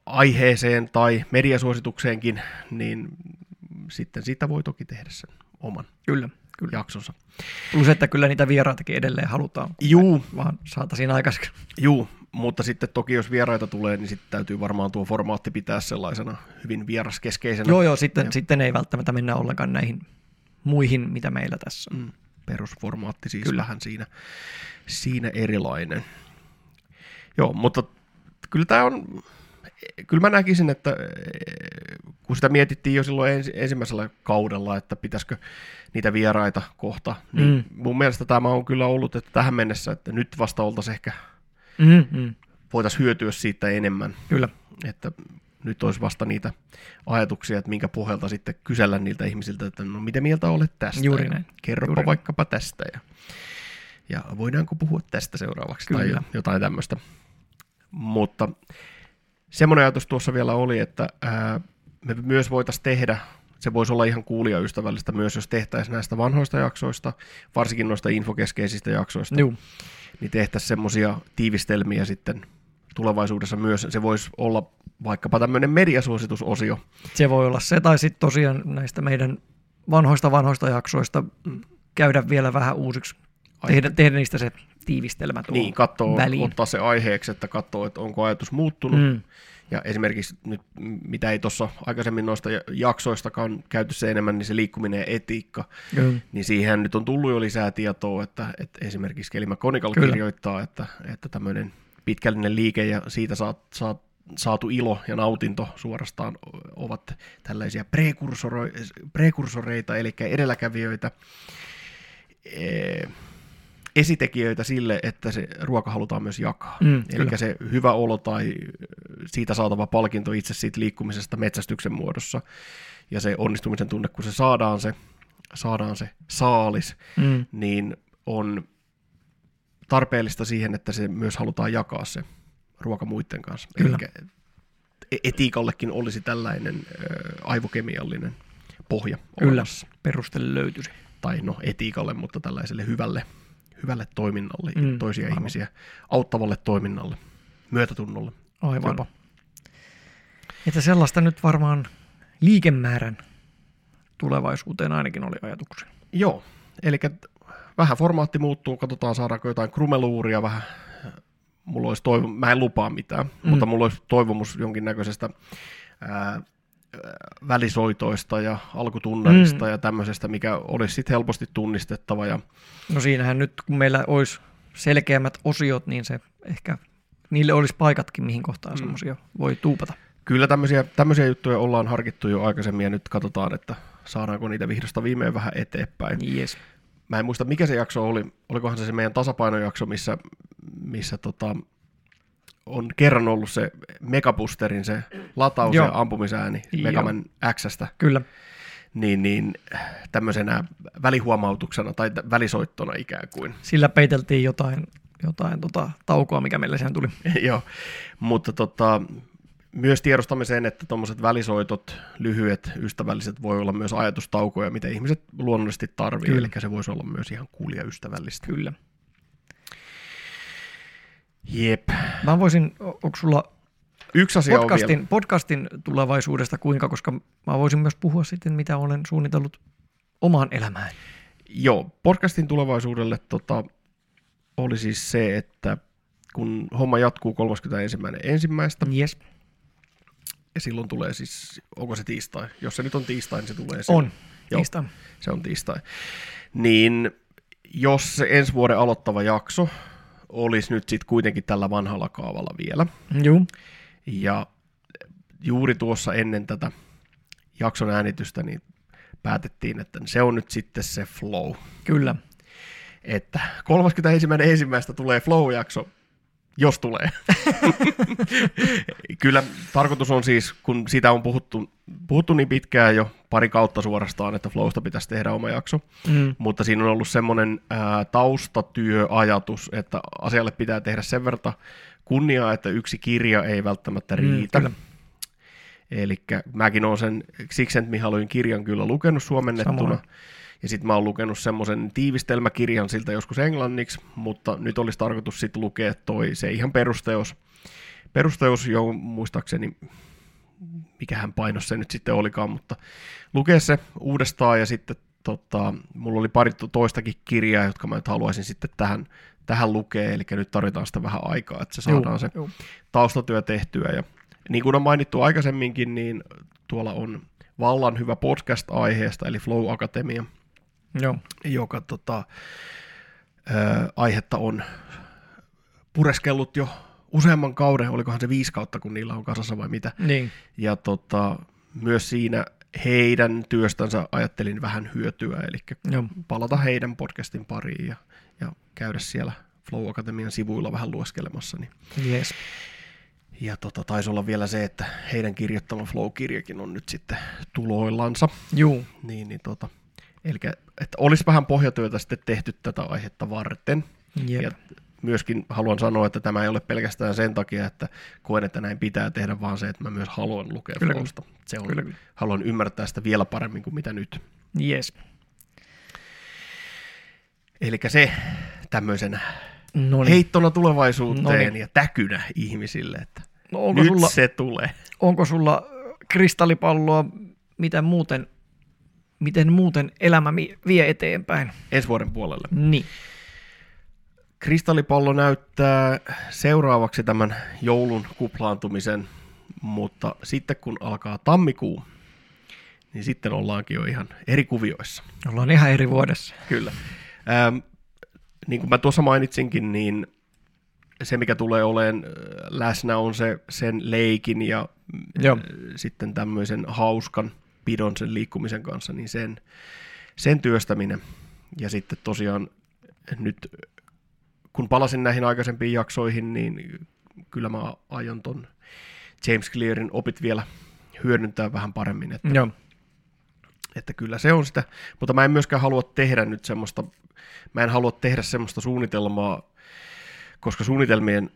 aiheeseen tai mediasuositukseenkin, niin sitten siitä voi toki tehdä sen oman. Kyllä. Kyllä. Jaksonsa. Plus, että kyllä niitä vieraitakin edelleen halutaan, Juu. vaan saataisiin aikaiseksi. Juu, mutta sitten toki jos vieraita tulee, niin sitten täytyy varmaan tuo formaatti pitää sellaisena hyvin vieraskeskeisenä. Joo, joo, sitten, ja sitten ei välttämättä mennä ollenkaan näihin muihin, mitä meillä tässä on. Perusformaatti siis kyllä. vähän siinä, siinä erilainen. Joo, mutta kyllä tämä on, kyllä mä näkisin, että kun sitä mietittiin jo silloin ensimmäisellä kaudella, että pitäisikö niitä vieraita kohta, niin mm. mun mielestä tämä on kyllä ollut, että tähän mennessä, että nyt vasta oltaisiin ehkä, mm-hmm. voitaisiin hyötyä siitä enemmän. Kyllä. Että nyt olisi vasta niitä ajatuksia, että minkä pohjalta sitten kysellä niiltä ihmisiltä, että no mitä mieltä olet tästä? Juuri näin. Kerropa Juuri vaikkapa näin. Tästä ja, ja voidaanko puhua tästä seuraavaksi kyllä. tai jotain tämmöistä. Mutta semmoinen ajatus tuossa vielä oli, että ää, me myös voitaisiin tehdä, se voisi olla ihan kuulijaystävällistä myös, jos tehtäisiin näistä vanhoista jaksoista, varsinkin noista infokeskeisistä jaksoista, Juu. niin tehtäisiin semmoisia tiivistelmiä sitten tulevaisuudessa myös. Se voisi olla vaikkapa tämmöinen mediasuositusosio. Se voi olla se, tai sitten tosiaan näistä meidän vanhoista vanhoista jaksoista käydä vielä vähän uusiksi, tehdä, tehdä niistä se tiivistelmä tuohon niin, katsoo, väliin. Ottaa se aiheeksi, että katsoo, että onko ajatus muuttunut. Mm. Ja esimerkiksi nyt, mitä ei tuossa aikaisemmin noista jaksoistakaan käyty se enemmän, niin se liikkuminen ja etiikka, mm. niin siihen nyt on tullut jo lisää tietoa, että, että esimerkiksi Kelima Konikal kirjoittaa, että, että tämmöinen pitkällinen liike ja siitä saat, saat, saatu ilo ja nautinto suorastaan ovat tällaisia prekursoreita, eli edelläkävijöitä, esitekijöitä sille, että se ruoka halutaan myös jakaa. Mm, Eli se hyvä olo tai siitä saatava palkinto itse siitä liikkumisesta metsästyksen muodossa ja se onnistumisen tunne, kun se saadaan se, saadaan se saalis, mm. niin on tarpeellista siihen, että se myös halutaan jakaa se ruoka muiden kanssa. Eli etiikallekin olisi tällainen äh, aivokemiallinen pohja olemassa. Kyllä, peruste löytyisi. Tai no etiikalle, mutta tällaiselle hyvälle hyvälle toiminnalle, mm, toisia aivan. ihmisiä, auttavalle toiminnalle, myötätunnolle. Aivan. Jopa. Että sellaista nyt varmaan liikemäärän tulevaisuuteen ainakin oli ajatuksia. Joo, Eli vähän formaatti muuttuu, katsotaan saadaanko jotain krumeluuria vähän. Mulla olisi toiv- mä en lupaa mitään, mm. mutta mulla olisi toivomus jonkinnäköisestä ää, välisoitoista ja alkutunnarista mm. ja tämmöisestä, mikä olisi sitten helposti tunnistettava. Ja... No siinähän nyt, kun meillä olisi selkeämmät osiot, niin se ehkä niille olisi paikatkin, mihin kohtaan mm. semmoisia voi tuupata. Kyllä tämmöisiä, tämmöisiä juttuja ollaan harkittu jo aikaisemmin ja nyt katsotaan, että saadaanko niitä vihdosta viimein vähän eteenpäin. Yes. Mä en muista, mikä se jakso oli. Olikohan se se meidän tasapainojakso, missä, missä tota, on kerran ollut se Megabusterin se lataus Joo. ja ampumisääni Megaman X:stä. Kyllä. Niin, niin tämmöisenä välihuomautuksena tai välisoittona ikään kuin. Sillä peiteltiin jotain, jotain tota, taukoa, mikä meillä siihen tuli. Joo, mutta tota... Myös tiedostamme sen, että tuommoiset välisoitot, lyhyet, ystävälliset, voi olla myös ajatustaukoja, mitä ihmiset luonnollisesti tarvitsevat, eli se voisi olla myös ihan kuulia ystävällistä. Kyllä. Jep. Mä voisin, onko sulla Yksi asia podcastin, on podcastin tulevaisuudesta kuinka, koska mä voisin myös puhua sitten, mitä olen suunnitellut omaan elämään. Joo, podcastin tulevaisuudelle tota, oli siis se, että kun homma jatkuu kolmaskymmenesensimmäinen ensimmäistä Yes. Ja silloin tulee siis, onko se tiistai? Jos se nyt on tiistai, niin se tulee. Se. On, Joo, tiistai. Se on tiistai. Niin jos se ensi vuoden aloittava jakso olisi nyt sitten kuitenkin tällä vanhalla kaavalla vielä. Joo. Ja juuri tuossa ennen tätä jakson äänitystä niin päätettiin, että se on nyt sitten se flow. Kyllä. Että kolmaskymmenesensimmäinen ensimmäistä tulee flow-jakso. Jos tulee. Kyllä tarkoitus on siis, kun siitä on puhuttu, puhuttu niin pitkään jo, pari kautta suorastaan, että flowsta pitäisi tehdä oma jakso, mm. mutta siinä on ollut semmoinen ä, taustatyöajatus, että asialle pitää tehdä sen verran kunniaa, että yksi kirja ei välttämättä riitä. Mm, eli mäkin olen sen Sixcent Mihaloin kirjan kyllä lukenut suomennettuna. Samoin. Ja sitten mä oon lukenut semmoisen tiivistelmäkirjan siltä joskus englanniksi, mutta nyt olisi tarkoitus sitten lukea toi se ihan perusteos. Perusteos jo muistaakseni, mikähän painos se nyt sitten olikaan, mutta lukea se uudestaan ja sitten tota, mulla oli pari toistakin kirjaa, jotka mä nyt haluaisin sitten tähän, tähän lukea, eli nyt tarvitaan sitä vähän aikaa, että se saadaan juu, se juu. taustatyö tehtyä. Ja niin kuin on mainittu aikaisemminkin, niin tuolla on vallan hyvä podcast aiheesta, eli Flow Akatemia. Joo. Joka tota, ää, aihetta on pureskellut jo useamman kauden, olikohan se viisi kautta, kun niillä on kasassa vai mitä. Niin. Ja tota, myös siinä heidän työstänsä ajattelin vähän hyötyä, eli Joo. palata heidän podcastin pariin ja, ja käydä siellä Flow Akatemian sivuilla vähän lueskelemassa. Niin. Yes. Ja tota, taisi olla vielä se, että heidän kirjoittama Flow-kirjakin on nyt sitten tuloillansa. Juu. Niin, niin tota... Eli että olisi vähän pohjatyötä sitten tehty tätä aihetta varten. Jep. Ja myöskin haluan sanoa, että tämä ei ole pelkästään sen takia, että koen, että näin pitää tehdä, vaan se, että mä myös haluan lukea Flowsta. Se on, Kyllä. haluan ymmärtää sitä vielä paremmin kuin mitä nyt. Yes. Eli se tämmöisenä Noniin. heittona tulevaisuuteen Noniin. ja täkynä ihmisille, että no onko nyt sulla, se tulee. Onko sulla kristallipalloa, mitä muuten... Miten muuten elämä vie eteenpäin? Ensi vuoden puolelle. Niin. Kristallipallo näyttää seuraavaksi tämän joulun kuplaantumisen, mutta sitten kun alkaa tammikuu, niin sitten ollaankin jo ihan eri kuvioissa. Ollaan ihan eri vuodessa. Kyllä. Ähm, niin kuin mä tuossa mainitsinkin, niin se mikä tulee oleen läsnä on se sen leikin ja Joo. sitten tämmöisen hauskan pidon sen liikkumisen kanssa, niin sen, sen työstäminen. Ja sitten tosiaan nyt, kun palasin näihin aikaisempiin jaksoihin, niin kyllä mä aion ton James Clearin opit vielä hyödyntää vähän paremmin. Että, että kyllä se on sitä, mutta mä en myöskään halua tehdä nyt semmoista, mä en halua tehdä semmoista suunnitelmaa, koska suunnitelmien,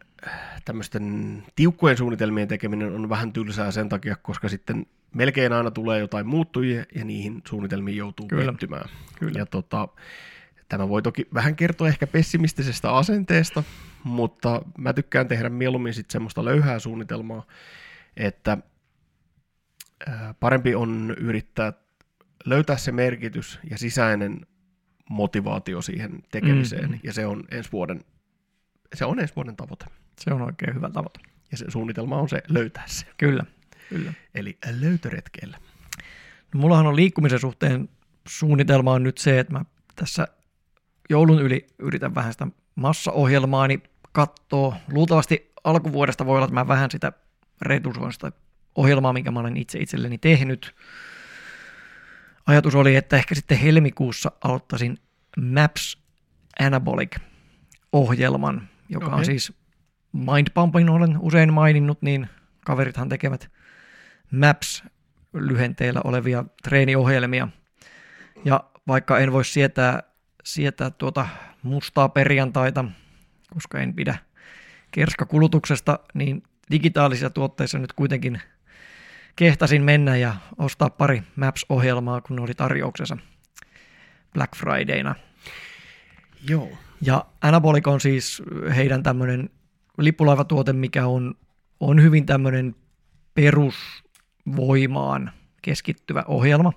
tämmöisten tiukkojen suunnitelmien tekeminen on vähän tylsää sen takia, koska sitten melkein aina tulee jotain muuttujia ja niihin suunnitelmiin joutuu Kyllä. pettymään. Kyllä. Ja tota, tämä voi toki vähän kertoa ehkä pessimistisestä asenteesta, mutta mä tykkään tehdä mieluummin sitten semmoista löyhää suunnitelmaa, että parempi on yrittää löytää se merkitys ja sisäinen motivaatio siihen tekemiseen, mm. ja se on ensi vuoden, se on ensi vuoden tavoite. Se on oikein hyvä tavoite. Ja se suunnitelma on se löytää se. Kyllä, kyllä. Eli löytöretkeillä. No, mullahan on liikkumisen suhteen suunnitelma on nyt se, että mä tässä joulun yli yritän vähän sitä massaohjelmaani katsoa. Luultavasti alkuvuodesta voi olla, että mä vähän sitä retusoin sitä ohjelmaa, minkä mä olen itse itselleni tehnyt. Ajatus oli, että ehkä sitten helmikuussa aloittaisin Maps Anabolic-ohjelman, joka okay. on siis mindpumpin, olen usein maininnut, niin kaverithan tekevät Maps-lyhenteillä olevia treeniohjelmia. Ja vaikka en voi sietää, sietää tuota mustaa perjantaita, koska en pidä kerskakulutuksesta, niin digitaalisissa tuotteissa nyt kuitenkin kehtasin mennä ja ostaa pari Maps-ohjelmaa, kun ne oli tarjouksensa Black Fridayna. Joo. Ja Anabolic on siis heidän tämmöinen lippulaivatuote, mikä on, on hyvin tämmöinen perusvoimaan keskittyvä ohjelma.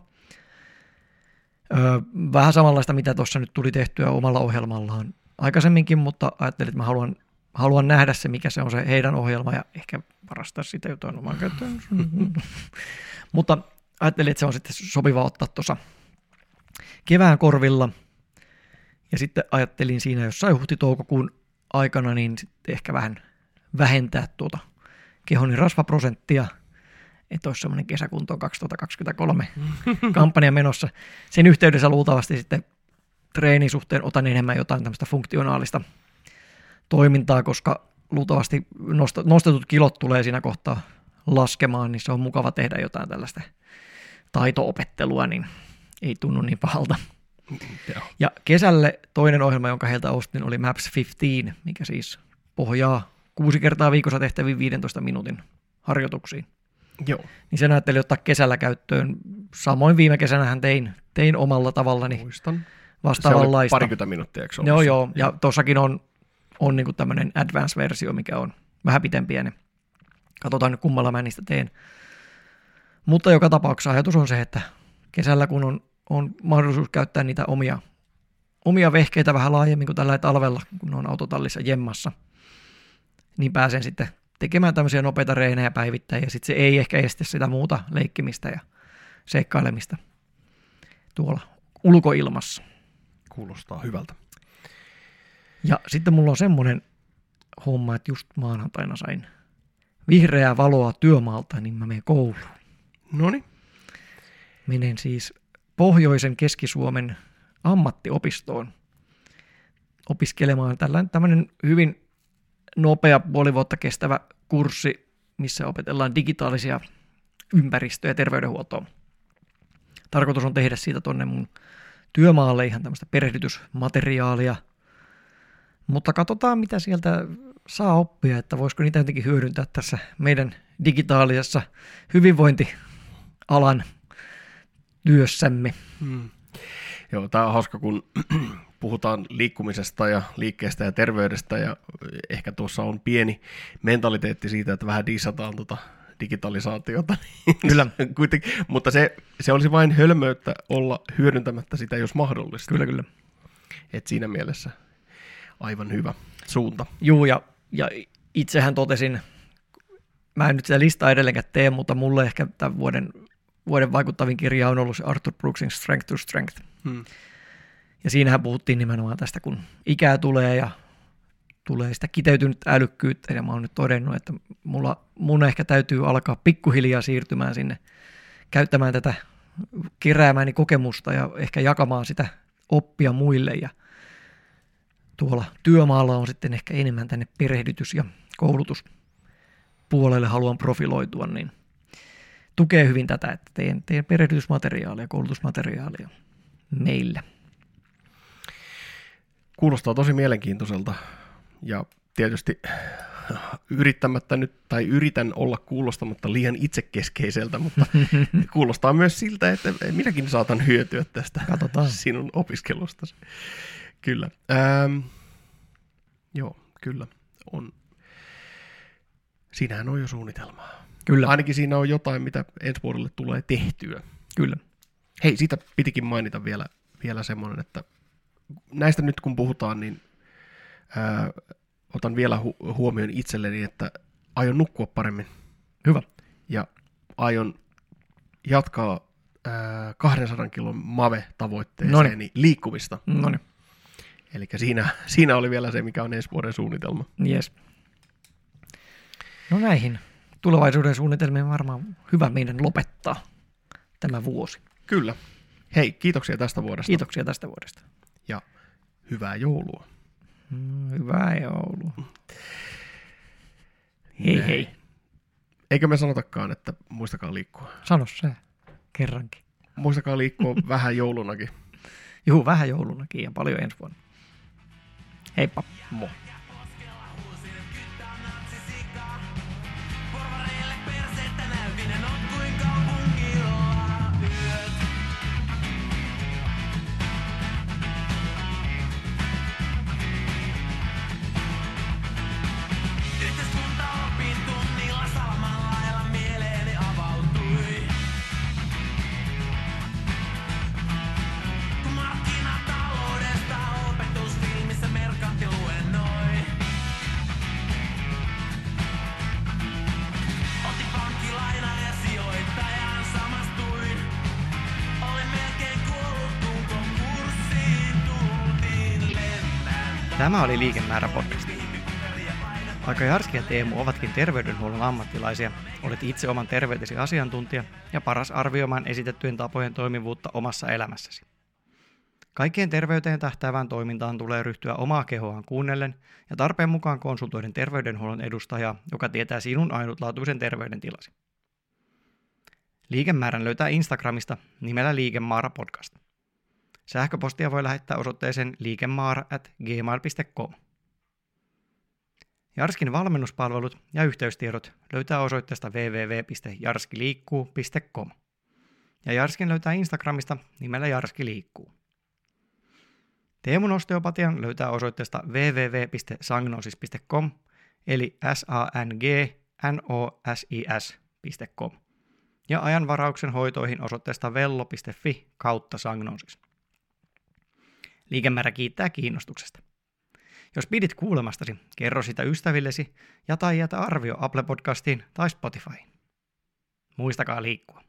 Öö, vähän samanlaista, mitä tuossa nyt tuli tehtyä omalla ohjelmallaan aikaisemminkin, mutta ajattelin, että mä haluan, haluan nähdä se, mikä se on se heidän ohjelma ja ehkä varastaa sitä jotain omaan käyttöön. Mutta ajattelin, että se on sitten sopiva ottaa tuossa kevään korvilla. Ja sitten ajattelin siinä jossain huhti-toukokuun aikana, niin ehkä vähän vähentää tuota kehoni rasvaprosenttia, että olisi semmoinen kesäkunto kaksituhattakaksikymmentäkolme kampanja menossa. Sen yhteydessä luultavasti sitten treenin suhteen otan enemmän jotain tämmöistä funktionaalista toimintaa, koska luultavasti nostetut kilot tulee siinä kohtaa laskemaan, niin se on mukava tehdä jotain tällaista taito-opettelua, niin ei tunnu niin pahalta. Ja kesälle toinen ohjelma, jonka heiltä ostin, oli Maps viisitoista, mikä siis pohjaa kuusi kertaa viikossa tehtäviin viidentoista minuutin harjoituksiin. Joo. Niin sen ajattelin ottaa kesällä käyttöön. Samoin viime kesänähän tein, tein omalla tavallani Muistan. vastaavanlaista. Se oli parikymmentä minuuttia, eikö se ole? Joo, joo. Ja tuossakin on, on niin kuin tämmöinen advanced-versio, mikä on vähän pitempiä. Ne. Katsotaan nyt, kummalla mä niistä teen. Mutta joka tapauksessa ajatus on se, että kesällä kun on, on mahdollisuus käyttää niitä omia, omia vehkeitä vähän laajemmin kuin tällä talvella, kun on autotallissa jemmassa, niin pääsen sitten tekemään tämmöisiä nopeita reinejä päivittäin, ja sitten se ei ehkä estä sitä muuta leikkimistä ja seikkailemista tuolla ulkoilmassa. Kuulostaa hyvältä. Ja sitten mulla on semmoinen homma, että just maanantaina sain vihreää valoa työmaalta, niin mä menen kouluun. Noniin. Menen siis pohjoisen Keski-Suomen ammattiopistoon opiskelemaan tällainen tämmöinen hyvin nopea puoli vuotta kestävä kurssi, missä opetellaan digitaalisia ympäristöjä terveydenhuoltoon. Tarkoitus on tehdä siitä tuonne mun työmaalle ihan tämmöistä perehdytysmateriaalia, mutta katsotaan mitä sieltä saa oppia, että voisiko niitä jotenkin hyödyntää tässä meidän digitaalisessa hyvinvointialan työssämme. Hmm. Joo, tämä on hauska, kun puhutaan liikkumisesta ja liikkeestä ja terveydestä, ja ehkä tuossa on pieni mentaliteetti siitä, että vähän disataan tuota digitalisaatiota. Kyllä. Kuitenkin, mutta se, se olisi vain hölmöyttä olla hyödyntämättä sitä, jos mahdollista. Kyllä, kyllä. Et siinä mielessä aivan hyvä suunta. Joo, ja, ja itsehän totesin, mä en nyt sitä listaa edelleenkään tee, mutta mulle ehkä tämän vuoden, vuoden vaikuttavin kirja on ollut se Arthur Brooksin Strength to Strength. Hmm. Ja siinähän puhuttiin nimenomaan tästä, kun ikää tulee ja tulee sitä kiteytynyt älykkyyttä, ja mä oon nyt todennut, että mulla, mun ehkä täytyy alkaa pikkuhiljaa siirtymään sinne, käyttämään tätä keräämäni kokemusta ja ehkä jakamaan sitä oppia muille, ja tuolla työmaalla on sitten ehkä enemmän tänne perehdytys- ja koulutuspuolelle haluan profiloitua, niin tukee hyvin tätä, että teen, teen perehdytysmateriaalia, koulutusmateriaalia meillä. Kuulostaa tosi mielenkiintoiselta, ja tietysti yrittämättä nyt, tai yritän olla kuulostamatta liian itsekeskeiseltä, mutta kuulostaa myös siltä, että minäkin saatan hyötyä tästä Katsotaan. sinun opiskelustasi. Kyllä. Ähm, joo, kyllä. On. Siinähän on jo suunnitelmaa. Kyllä. Ainakin siinä on jotain, mitä ensi vuodelle tulee tehtyä. Kyllä. Hei, siitä pitikin mainita vielä, vielä semmoinen, että näistä nyt kun puhutaan, niin ää, otan vielä hu- huomioon itselleni, että aion nukkua paremmin. Hyvä. Ja aion jatkaa ää, kahdensadan kilon M A V E-tavoitteeseeni liikkumista. Noniin. Eli siinä, siinä oli vielä se, mikä on ensi vuoden suunnitelma. Yes. No näihin tulevaisuuden suunnitelmiin varmaan hyvä meidän lopettaa tämä vuosi. Kyllä. Hei, kiitoksia tästä vuodesta. Kiitoksia tästä vuodesta. Ja hyvää joulua. Mm, hyvää joulua. Hei ne. Hei. Eikö me sanotakaan, että muistakaa liikkua? Sano se kerrankin. Muistakaa liikkua vähän joulunakin. Juu, vähän joulunakin ja paljon ensi vuonna. Heippa. Moi. Tämä oli Liikemäärä-podcast. Vaikka Jarski ja Teemu ovatkin terveydenhuollon ammattilaisia, olet itse oman terveytesi asiantuntija ja paras arvioimaan esitettyjen tapojen toimivuutta omassa elämässäsi. Kaikkien terveyteen tähtäävään toimintaan tulee ryhtyä omaa kehoaan kuunnellen ja tarpeen mukaan konsultoiden terveydenhuollon edustajaa, joka tietää sinun ainutlaatuisen terveydentilasi. Liikemäärän löytää Instagramista nimellä Liikemäärä-podcast. Sähköpostia voi lähettää osoitteeseen liikemaara at gmail piste com. Jarskin valmennuspalvelut ja yhteystiedot löytää osoitteesta double-u double-u double-u piste jarskiliikkuu piste com. Ja Jarskin löytää Instagramista nimellä jarskiliikkuu. Teemun osteopatian löytää osoitteesta double-u double-u double-u piste sangnosis piste com eli s a n g n o s i s piste com. Ja ajanvarauksen hoitoihin osoitteesta vello piste fi kautta sangnosis. Liikemäärä kiittää kiinnostuksesta. Jos pidit kuulemastasi, kerro sitä ystävillesi ja tai jätä arvio Apple Podcastiin tai Spotifyin. Muistakaa liikkua.